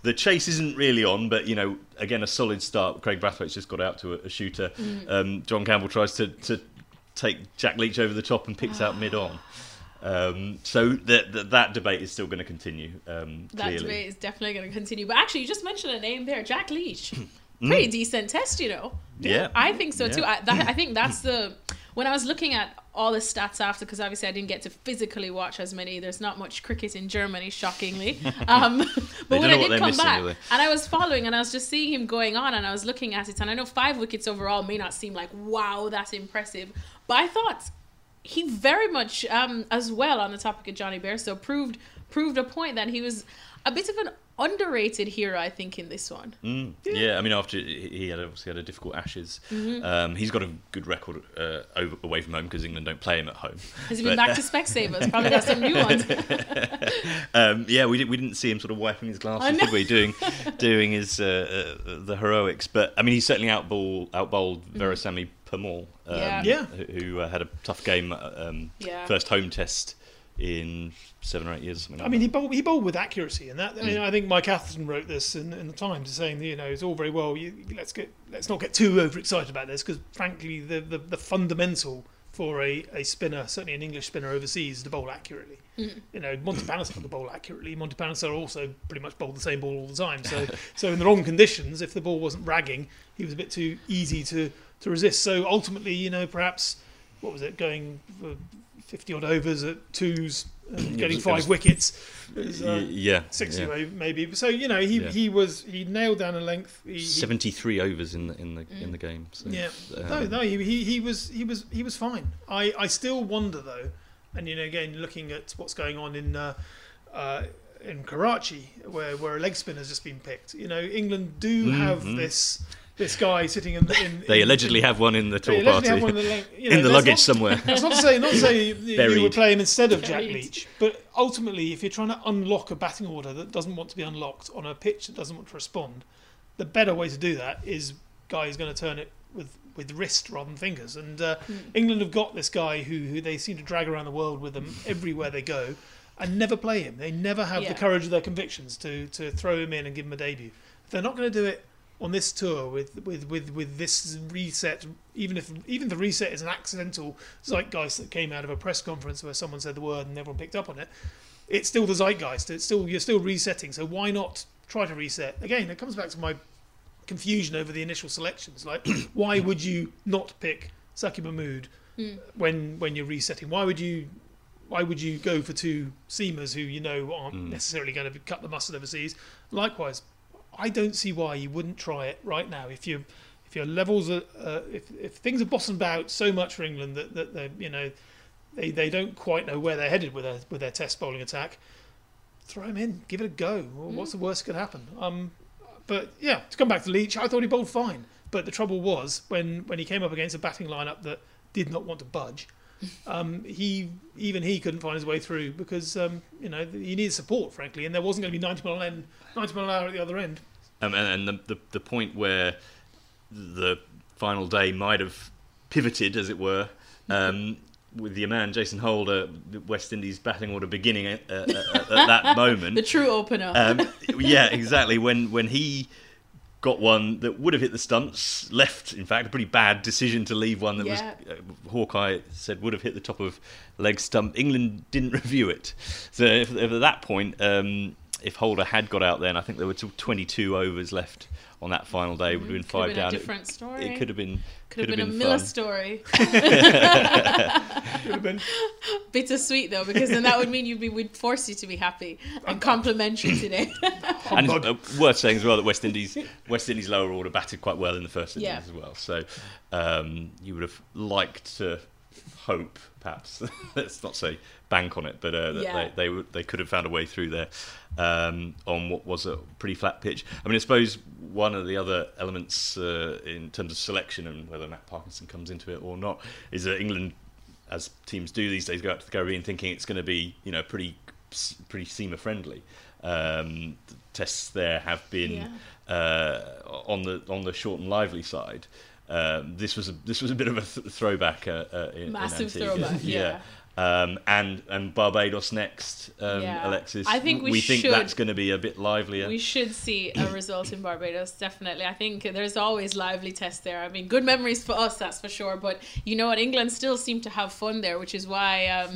the chase isn't really on, but you know, again a solid start. Craig Brathwaite's just got out to a shooter. John Campbell tries to take Jack Leach over the top and picks out mid on. So that debate is still going to continue. That debate is definitely going to continue. But actually, you just mentioned a name there, Jack Leach. Pretty decent test, you know. Yeah. I think so too. I think that's when I was looking at all the stats after, because obviously I didn't get to physically watch as many. There's not much cricket in Germany, shockingly. But when I did come back, and I was following, and I was just seeing him going on, and I was looking at it, and I know 5 wickets overall may not seem like, wow, that's impressive. But I thought he very much, as well, on the topic of Johnny Bairstow, proved a point that he was a bit of an underrated hero, I think, in this one. Yeah, I mean, after he had a difficult Ashes, he's got a good record away from home because England don't play him at home. Has he been back to Specsavers? Probably got some new ones. Yeah, we didn't see him sort of wiping his glasses, did we? Doing his the heroics, but I mean, he certainly outbowled Verasamy Pammal, who had a tough game, first home test in 7 or 8 years, something like that. I mean, he bowled with accuracy, and that. I mean, I think Mike Atherton wrote this in the Times, saying, you know, it's all very well. Let's not get too overexcited about this, because frankly, the fundamental for a spinner, certainly an English spinner overseas, is to bowl accurately. You know, Monte Panesar had to bowl accurately. Monte Panesar also pretty much bowled the same ball all the time. So in the wrong conditions, if the ball wasn't ragging, he was a bit too easy to resist. So ultimately, you know, perhaps what was it going for? 50-odd overs at 2s, getting 5 wickets. Maybe. So, you know, he nailed down a length. 73 overs in the game. So, yeah. He was fine. I still wonder though, and you know, again looking at what's going on in Karachi, where a leg spinner has just been picked. You know, England do have this. This guy sitting in they allegedly have one in the tour party, in the luggage somewhere. That's not to say you would play him instead of Jack Leach, but ultimately, if you're trying to unlock a batting order that doesn't want to be unlocked on a pitch that doesn't want to respond, the better way to do that is guy who's going to turn it with wrist rather than fingers. And England have got this guy who they seem to drag around the world with them everywhere they go, and never play him. They never have the courage of their convictions to throw him in and give him a debut. If they're not going to do it on this tour with this reset, even if the reset is an accidental zeitgeist that came out of a press conference where someone said the word and everyone picked up on it, it's still the zeitgeist. You're still resetting. So why not try to reset? Again, it comes back to my confusion over the initial selections. Like, why would you not pick Saki Mahmood when you're resetting? Why would you go for 2 seamers who you know aren't necessarily going to cut the mustard overseas? Likewise, I don't see why you wouldn't try it right now. If your levels are, if things are bottomed out so much for England that they, you know, they don't quite know where they're headed with their test bowling attack, throw him in, give it a go. What's the worst that could happen? But yeah, to come back to Leach, I thought he bowled fine. But the trouble was when he came up against a batting lineup that did not want to budge, he couldn't find his way through because you know, he needed support, frankly, and there wasn't going to be 90 mile an hour at the other end. And the point where the final day might have pivoted, as it were, with your man Jason Holder, the West Indies batting order beginning at that moment, the true opener. Exactly. When he got one that would have hit the stumps, left, in fact, a pretty bad decision to leave one that was, Hawkeye said, would have hit the top of leg stump. England didn't review it. So if at that point, if Holder had got out then, I think there were 22 overs left on that final day. It would have been 5 down. It could have been a Miller story. Bittersweet though, because then that would mean we'd force you to be happy and complimentary today. And worth saying as well that West Indies lower order batted quite well in the first innings as well. So you would have liked to hope, perhaps, let's not say bank on it, but they could have found a way through there on what was a pretty flat pitch. I mean, I suppose one of the other elements in terms of selection and whether Matt Parkinson comes into it or not is that England, as teams do these days, go out to the Caribbean thinking it's going to be, you know, pretty seamer friendly. The tests there have been on the short and lively side. This was a bit of a throwback. Massive throwback. And Barbados next, Alexis. I think we think that's going to be a bit livelier. We should see a result in Barbados, definitely. I think there's always lively tests there. I mean, good memories for us, that's for sure. But, you know what, England still seem to have fun there, which is why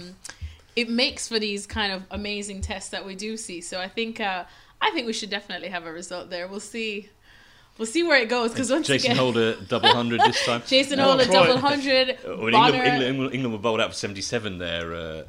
it makes for these kind of amazing tests that we do see. So I think we should definitely have a result there. We'll see. We'll see where it goes, because once Jason again... Holder, 100 this time. Jason Holder, 100. England were bowled out for 77 there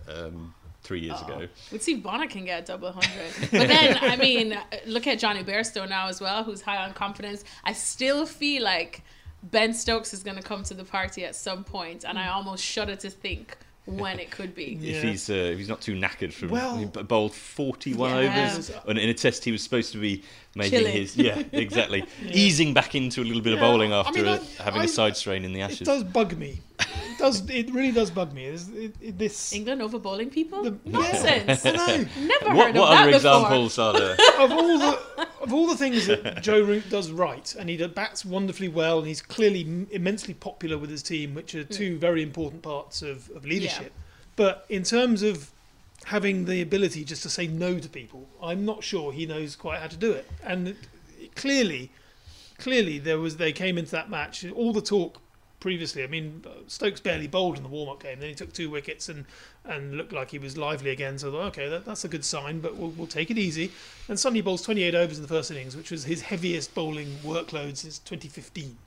3 years ago. We'd see if Bonner can get a 100. But then, I mean, look at Johnny Bairstow now as well, who's high on confidence. I still feel like Ben Stokes is going to come to the party at some point, and I almost shudder to think when it could be. Yeah. If he's not too knackered from... Well, he bowled 41 overs, and in a test he was supposed to be making chilling. His... Yeah, exactly. Easing back into a little bit of bowling after having a side strain in the Ashes. It does bug me. It really does bug me. This England over bowling people? Nonsense. I know. Never heard of that before. What other examples are there? Of all the things that Joe Root does right, and he bats wonderfully well, and he's clearly immensely popular with his team, which are two very important parts of leadership. Yeah. But in terms of having the ability just to say no to people, I'm not sure he knows quite how to do it. And clearly, they came into that match, all the talk previously. I mean, Stokes barely bowled in the warm-up game. Then he took two wickets and looked like he was lively again. So I thought, okay, that's a good sign, but we'll take it easy. And suddenly he bowls 28 overs in the first innings, which was his heaviest bowling workload since 2015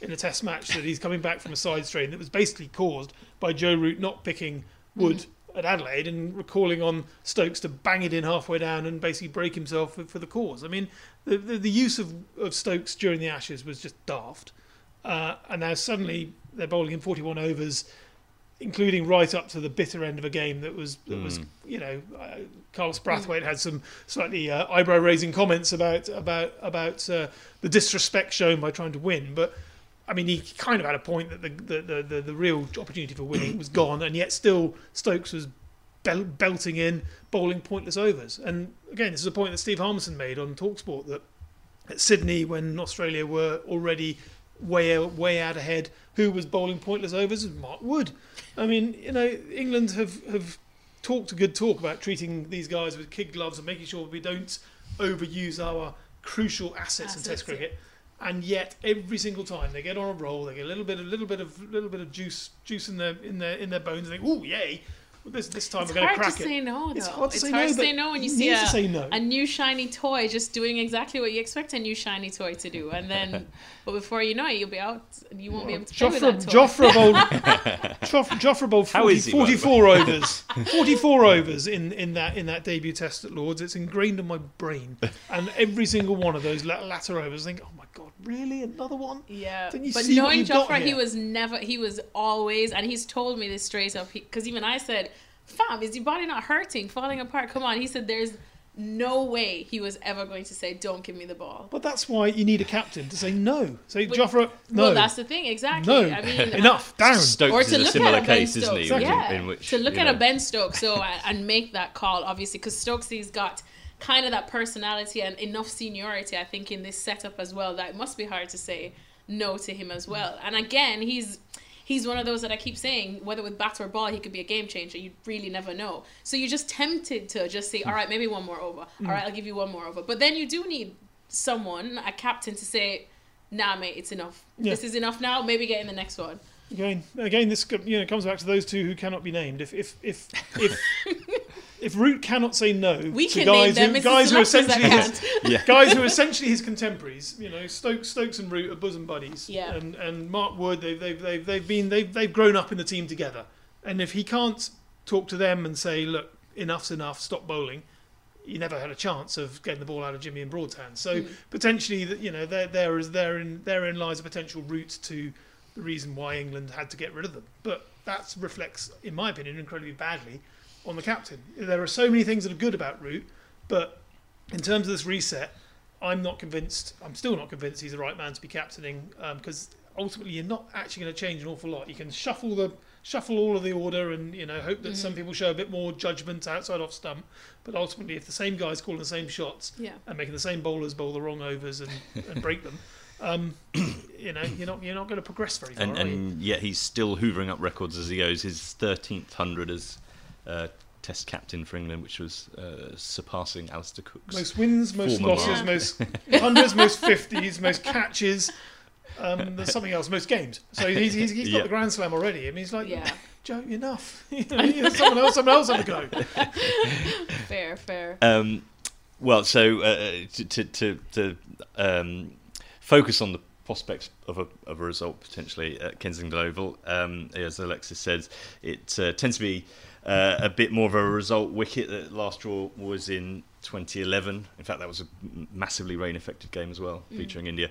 in a test match that he's coming back from a side strain that was basically caused by Joe Root not picking Wood at Adelaide and calling on Stokes to bang it in halfway down and basically break himself for the cause. I mean, the use of Stokes during the Ashes was just daft. And now suddenly they're bowling in 41 overs, including right up to the bitter end of a game that was Carlos Brathwaite had some slightly eyebrow-raising comments about the disrespect shown by trying to win. But I mean, he kind of had a point that the real opportunity for winning was gone, and yet still Stokes was belting in, bowling pointless overs. And again, this is a point that Steve Harmison made on TalkSport, that at Sydney, when Australia were already way out ahead, who was bowling pointless overs? Mark Wood. I mean, England have talked a good talk about treating these guys with kid gloves and making sure we don't overuse our crucial assets in Test cricket. And yet, every single time they get on a roll, they get a little bit of juice in their bones. And they think, "Ooh, yay! This time we're going to crack it." It's hard to say no, though. It's hard to say no when you see a new shiny toy just doing exactly what you expect a new shiny toy to do, and then, but before you know it, you'll be out and you won't be able to play with that toy. Jofra bowled 44 overs. 44 overs in that debut test at Lord's. It's ingrained in my brain, and every single one of those latter overs, I think, oh my God, really, another one? Yeah. But knowing Jofra, he was always, and he's told me this straight up, because even I said, "Fam, is your body not hurting, falling apart? Come on." He said there's no way he was ever going to say, "Don't give me the ball." But that's why you need a captain to say no. Say, "Jofra, no." Well, that's the thing, exactly. No. I mean, enough, down. Stokes is a similar case, isn't he? Exactly. Yeah. To look at a Ben Stokes and make that call, obviously, because Stokes' got kind of that personality and enough seniority, I think, in this setup as well, that it must be hard to say no to him as well. And again, He's one of those that I keep saying, whether with bat or ball, he could be a game changer. You really never know. So you're just tempted to just say, all right, maybe one more over. All right, I'll give you one more over. But then you do need someone, a captain, to say, nah, mate, it's enough. Yeah. This is enough now. Maybe get in the next one. Again, this comes back to those two who cannot be named. If Root cannot say no to guys who are essentially his contemporaries, Stokes and Root are bosom buddies, and Mark Wood, they've grown up in the team together, and if he can't talk to them and say, look, enough's enough, stop bowling, you never had a chance of getting the ball out of Jimmy and Broad's hands. So potentially, therein lies a potential route to the reason why England had to get rid of them. But that reflects, in my opinion, incredibly badly on the captain. There are so many things that are good about Root, but in terms of this reset, I'm still not convinced he's the right man to be captaining, because ultimately you're not actually going to change an awful lot. You can shuffle all of the order and hope that some people show a bit more judgment outside off stump, but ultimately if the same guy's calling the same shots and making the same bowlers bowl the wrong overs and break them, you're not going to progress very far. And yet he's still hoovering up records as he goes. His 13th 100 as Test captain for England, which was surpassing Alistair Cook's. Most wins, most losses, most hundreds, most 50s, most catches. There's something else, most games. So he's got the Grand Slam already. I mean, he's like, Joe, enough. Someone else on the go. Fair. Well, so to focus on the prospects of a result potentially at Kensington Oval. As Alexis said, it tends to be a bit more of a result wicket. The last draw was in 2011. In fact, that was a massively rain-affected game as well, featuring India.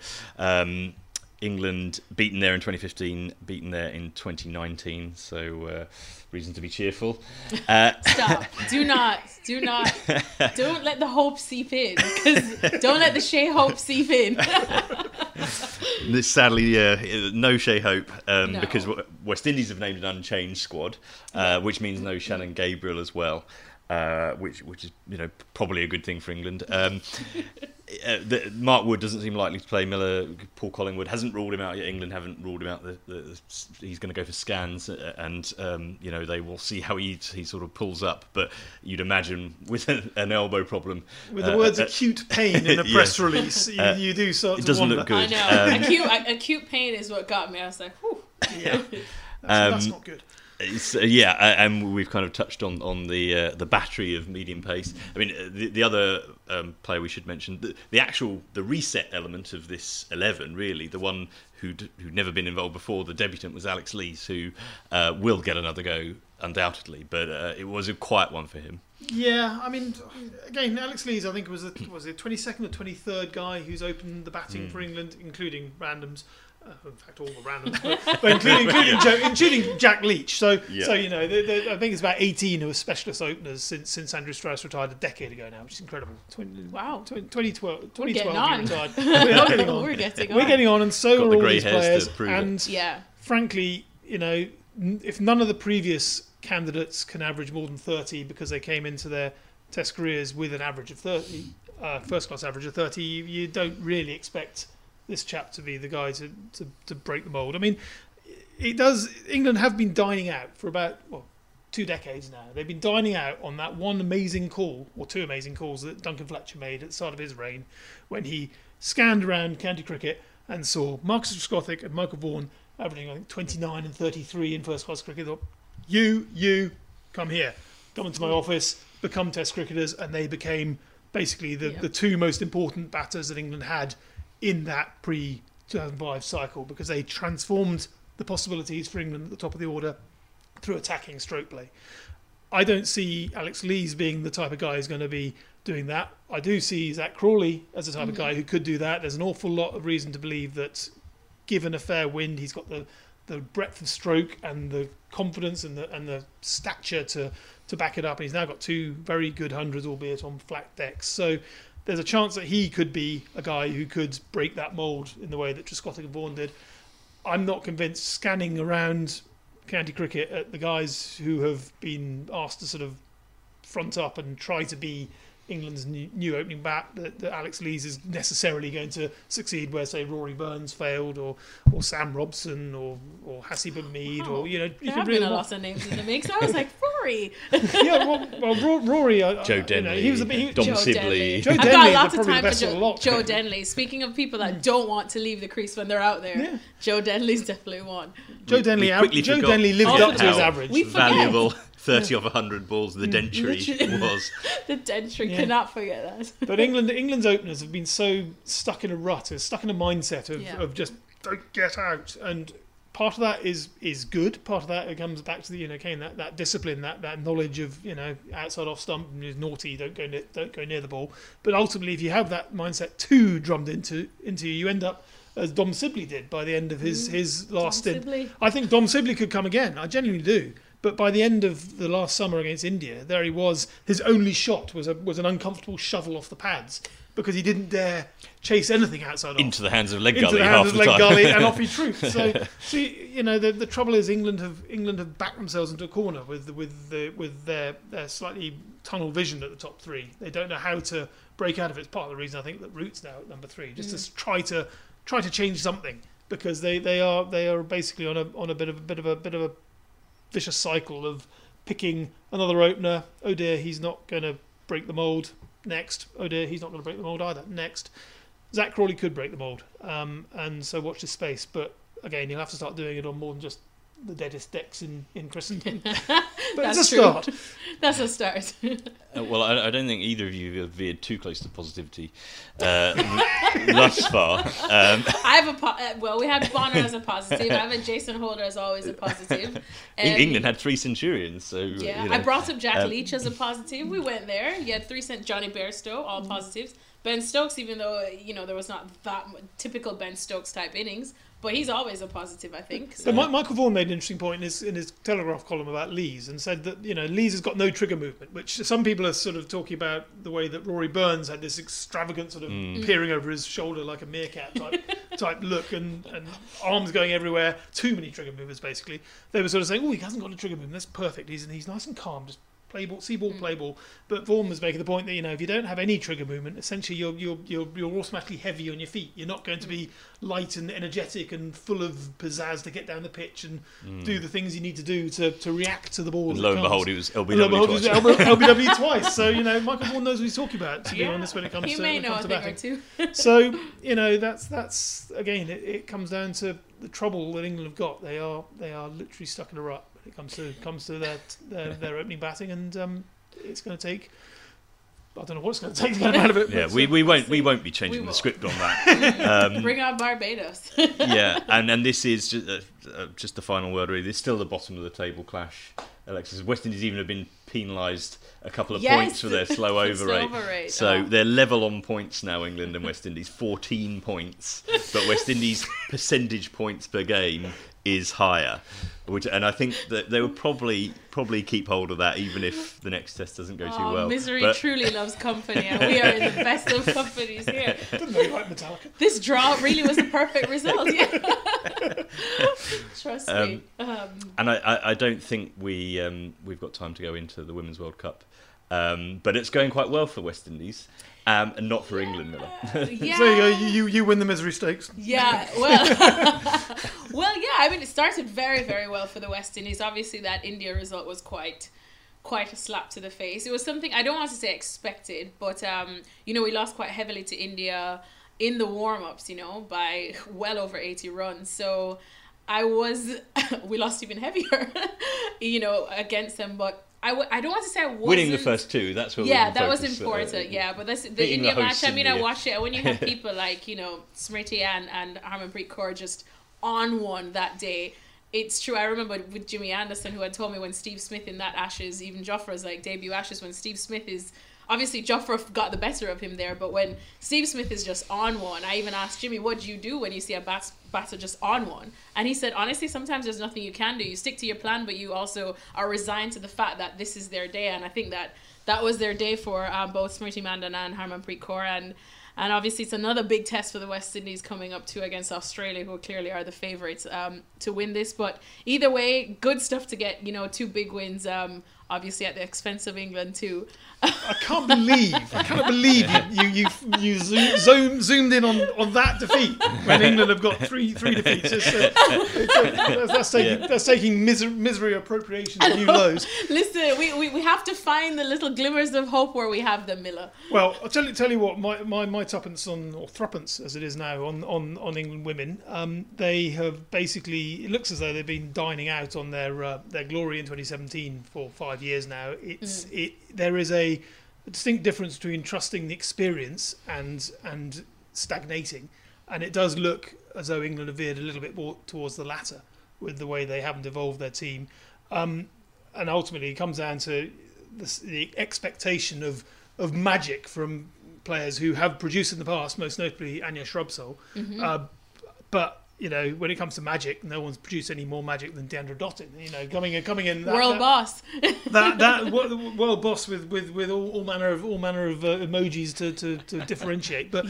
England beaten there in 2015, beaten there in 2019, so reason to be cheerful. Stop. Do not. Don't let the hope seep in. Don't let the Shea Hope seep in. This, sadly, no Shea Hope, because West Indies have named an unchanged squad, which means no Shannon Gabriel as well, which is, probably a good thing for England. Mark Wood doesn't seem likely to play Miller. Paul Collingwood hasn't ruled him out yet. England haven't ruled him out. He's going to go for scans, and they will see how he sort of pulls up. But you'd imagine with an elbow problem, with the words "acute pain" in a press release, you do sort of. It doesn't look good. I know. Acute pain is what got me. I was like, "Whew." Yeah, that's not good. And we've kind of touched on the battery of medium pace. I mean, the other player we should mention, the reset element of this 11, really, the one who'd never been involved before, the debutant, was Alex Lees, who will get another go, undoubtedly, but it was a quiet one for him. Yeah, I mean, again, Alex Lees, I think, was the 22nd or 23rd guy who's opened the batting for England, including randoms. In fact, all the randoms, but including Jack Leach. So I think it's about 18 who are specialist openers since Andrew Strauss retired a decade ago now, which is incredible. 2012. We're getting on. We're getting on, and so are all these players. And frankly, if none of the previous candidates can average more than 30 because they came into their Test careers with an average of 30, first-class average of 30, you don't really expect this chap to be the guy to break the mould. I mean, England have been dining out for about 2 decades now. They've been dining out on that one amazing call, or 2 amazing calls, that Duncan Fletcher made at the start of his reign, when he scanned around county cricket and saw Marcus Scothick and Michael Vaughan averaging, I think, 29 and 33 in first class cricket. They thought, you come here, come into my office, become Test cricketers, and they became basically the 2 most important batters that England had in that pre-2005 cycle, because they transformed the possibilities for England at the top of the order through attacking stroke play. I don't see Alex Lees being the type of guy who's going to be doing that. I do see Zach Crawley as the type of guy who could do that. There's an awful lot of reason to believe that, given a fair wind, he's got the breadth of stroke and the confidence and the stature to back it up. And he's now got 2 very good hundreds, albeit on flat decks. So there's a chance that he could be a guy who could break that mould in the way that Trescothick and Vaughan did. I'm not convinced scanning around county cricket at the guys who have been asked to sort of front up and try to be England's new opening bat, that Alex Lees is necessarily going to succeed where, say, Rory Burns failed, or Sam Robson, or Hasib Hamid, there have been a lot of names in the mix. I was like, Rory. Rory. Joe Denley. He was a bit. Dom Sibley. Joe Denley. I've got lots of time for Joe Denley. Speaking of people that don't want to leave the crease when they're out there, Joe Denley's definitely one. Joe Denley lived up to his average. Valuable. 30 of 100 balls, the Dentry was. The Dentry cannot forget that. But England's openers have been so stuck in a rut, stuck in a mindset of just don't get out. And part of that is good. Part of that, it comes back to the that discipline, that knowledge of outside off stump is naughty. Don't go near the ball. But ultimately, if you have that mindset too drummed into you end up as Dom Sibley did by the end of his last stint. I think Dom Sibley could come again. I genuinely do. But by the end of the last summer against India, there he was. His only shot was an uncomfortable shovel off the pads, because he didn't dare chase anything outside. Into the hands of Leg Gully half the time. Into the hands of Leg Gully, and off he trooped. So, the trouble is England have backed themselves into a corner with their slightly tunnel vision at the top 3. They don't know how to break out of it. It's part of the reason, I think, that Root's now at number 3, just to try to change something, because they are basically on a bit of a vicious cycle of picking another opener. Oh dear, he's not going to break the mould. Next. Oh dear, he's not going to break the mould either. Next. Zach Crawley could break the mould, and so watch this space. But again, he'll have to start doing it on more than just the deadest decks in Christendom. But That's a start. That's a start. Well, I don't think either of you have veered too close to positivity thus far. I have a well, we had Bonner as a positive. I have a Jason Holder as always a positive. England had three Centurions, so yeah. You know, I brought up Jack Leach as a positive. We went there. You had three Johnny Bairstow, all positives. Ben Stokes, even though you know there was not that typical Ben Stokes type innings. But he's always a positive, I think. So. But Michael Vaughan made an interesting point in his Telegraph column about Lees and said that, you know, Lees has got no trigger movement, which some people are sort of talking about the way that Rory Burns had this extravagant sort of peering over his shoulder like a meerkat type look and arms going everywhere. Too many trigger movers, basically. They were sort of saying, oh, he hasn't got a trigger movement. That's perfect. He's nice and calm, just play ball, see ball, play ball. But Vaughan was making the point that, you know, if you don't have any trigger movement, essentially you're automatically heavy on your feet. You're not going to be light and energetic and full of pizzazz to get down the pitch and do the things you need to do to react to the ball. And lo and behold, he was LBW twice. So, you know, Michael Vaughan knows what he's talking about, to be honest, when it comes to batting. He may know a thing or two. So, you know, that's again, it comes down to the trouble that England have got. They are literally stuck in a rut. It comes to their opening batting, and it's going to take. I don't know what it's going to take to get out of it. Yeah, we won't be changing the script on that. Bring on Barbados. Yeah, and this is just the final word. Really, it's still the bottom of the table clash. Alexis, West Indies even have been penalised a couple of points for their slow over rate. So they're level on points now, England and West Indies, 14 points. But West Indies percentage points per game is higher. And I think that they will probably keep hold of that, even if the next test doesn't go too well. Misery truly loves company, and we are in the best of companies here. Didn't they like Metallica? This draw really was the perfect result. Yeah. Trust me. And I don't think we've got time to go into the Women's World Cup, but it's going quite well for West Indies. And not for England, Miller. Yeah. So you win the misery stakes. Yeah, well, yeah. I mean, it started very, very well for the West Indies. Obviously, that India result was quite a slap to the face. It was something I don't want to say expected, but you know, we lost quite heavily to India in the warm-ups. You know, by well over 80 runs. So we lost even heavier, you know, against them, but. I don't want to say I wasn't... Winning the first two, that's what we that was important, But that's, the India match, I mean, I watched it. When you have people like, you know, Smriti and Harmanpreet Kaur just on one that day, it's true. I remember with Jimmy Anderson, who had told me when Steve Smith in that Ashes, even Jofra's like debut Ashes, when Steve Smith is... Obviously, Jofra got the better of him there, but when Steve Smith is just on one, I even asked Jimmy, what do you do when you see a batter just on one? And he said, honestly, sometimes there's nothing you can do. You stick to your plan, but you also are resigned to the fact that this is their day. And I think that was their day for both Smriti Mandana and Harmanpreet Kaur. And obviously, it's another big test for the West Indies coming up too against Australia, who clearly are the favourites to win this. But either way, good stuff to get, you know, two big wins, obviously at the expense of England too. I cannot believe you zoomed in on that defeat when England have got three defeats. That's taking misery appropriation to new lows. Listen, we have to find the little glimmers of hope where we have them, Miller. Well, I'll tell you what, my tuppence or threepence as it is now on England women, they have basically, it looks as though they've been dining out on their glory in 2017 for 5 years now. There is a distinct difference between trusting the experience and stagnating, and it does look as though England have veered a little bit more towards the latter with the way they haven't evolved their team, and ultimately it comes down to the expectation of magic from players who have produced in the past, most notably Anya Shrubsole, but you know, when it comes to magic, no one's produced any more magic than Deandra Dottin. You know, coming in, world boss. that world boss with all manner of emojis to differentiate. But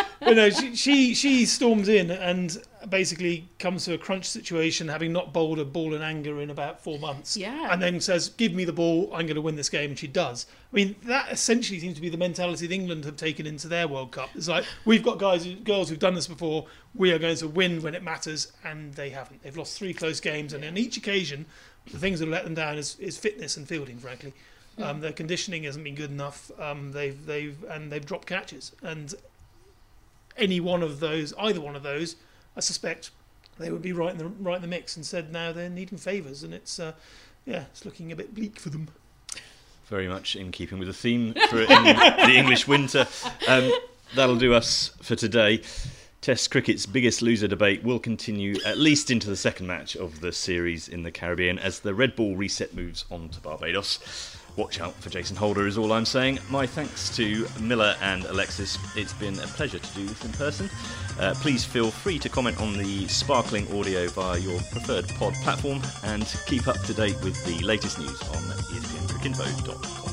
but you know, she storms in and basically comes to a crunch situation, having not bowled a ball in anger in about 4 months. Yeah, and then says, "Give me the ball. I'm going to win this game," and she does. I mean, that essentially seems to be the mentality that England have taken into their World Cup. It's like, we've got girls who've done this before. We are going to win when it matters, and they haven't. They've lost three close games, and on each occasion, the things that let them down is fitness and fielding, frankly. Their conditioning hasn't been good enough. They've dropped catches, and either one of those, I suspect, they would be right in the mix, and said now they're needing favours, and it's looking a bit bleak for them. Very much in keeping with the theme for the English winter. That'll do us for today. Test cricket's biggest loser debate will continue at least into the second match of the series in the Caribbean as the red ball reset moves on to Barbados. Watch out for Jason Holder is all I'm saying. My thanks to Miller and Alexis. It's been a pleasure to do this in person. Please feel free to comment on the sparkling audio via your preferred pod platform, and keep up to date with the latest news on ESPNCrickinfo.com.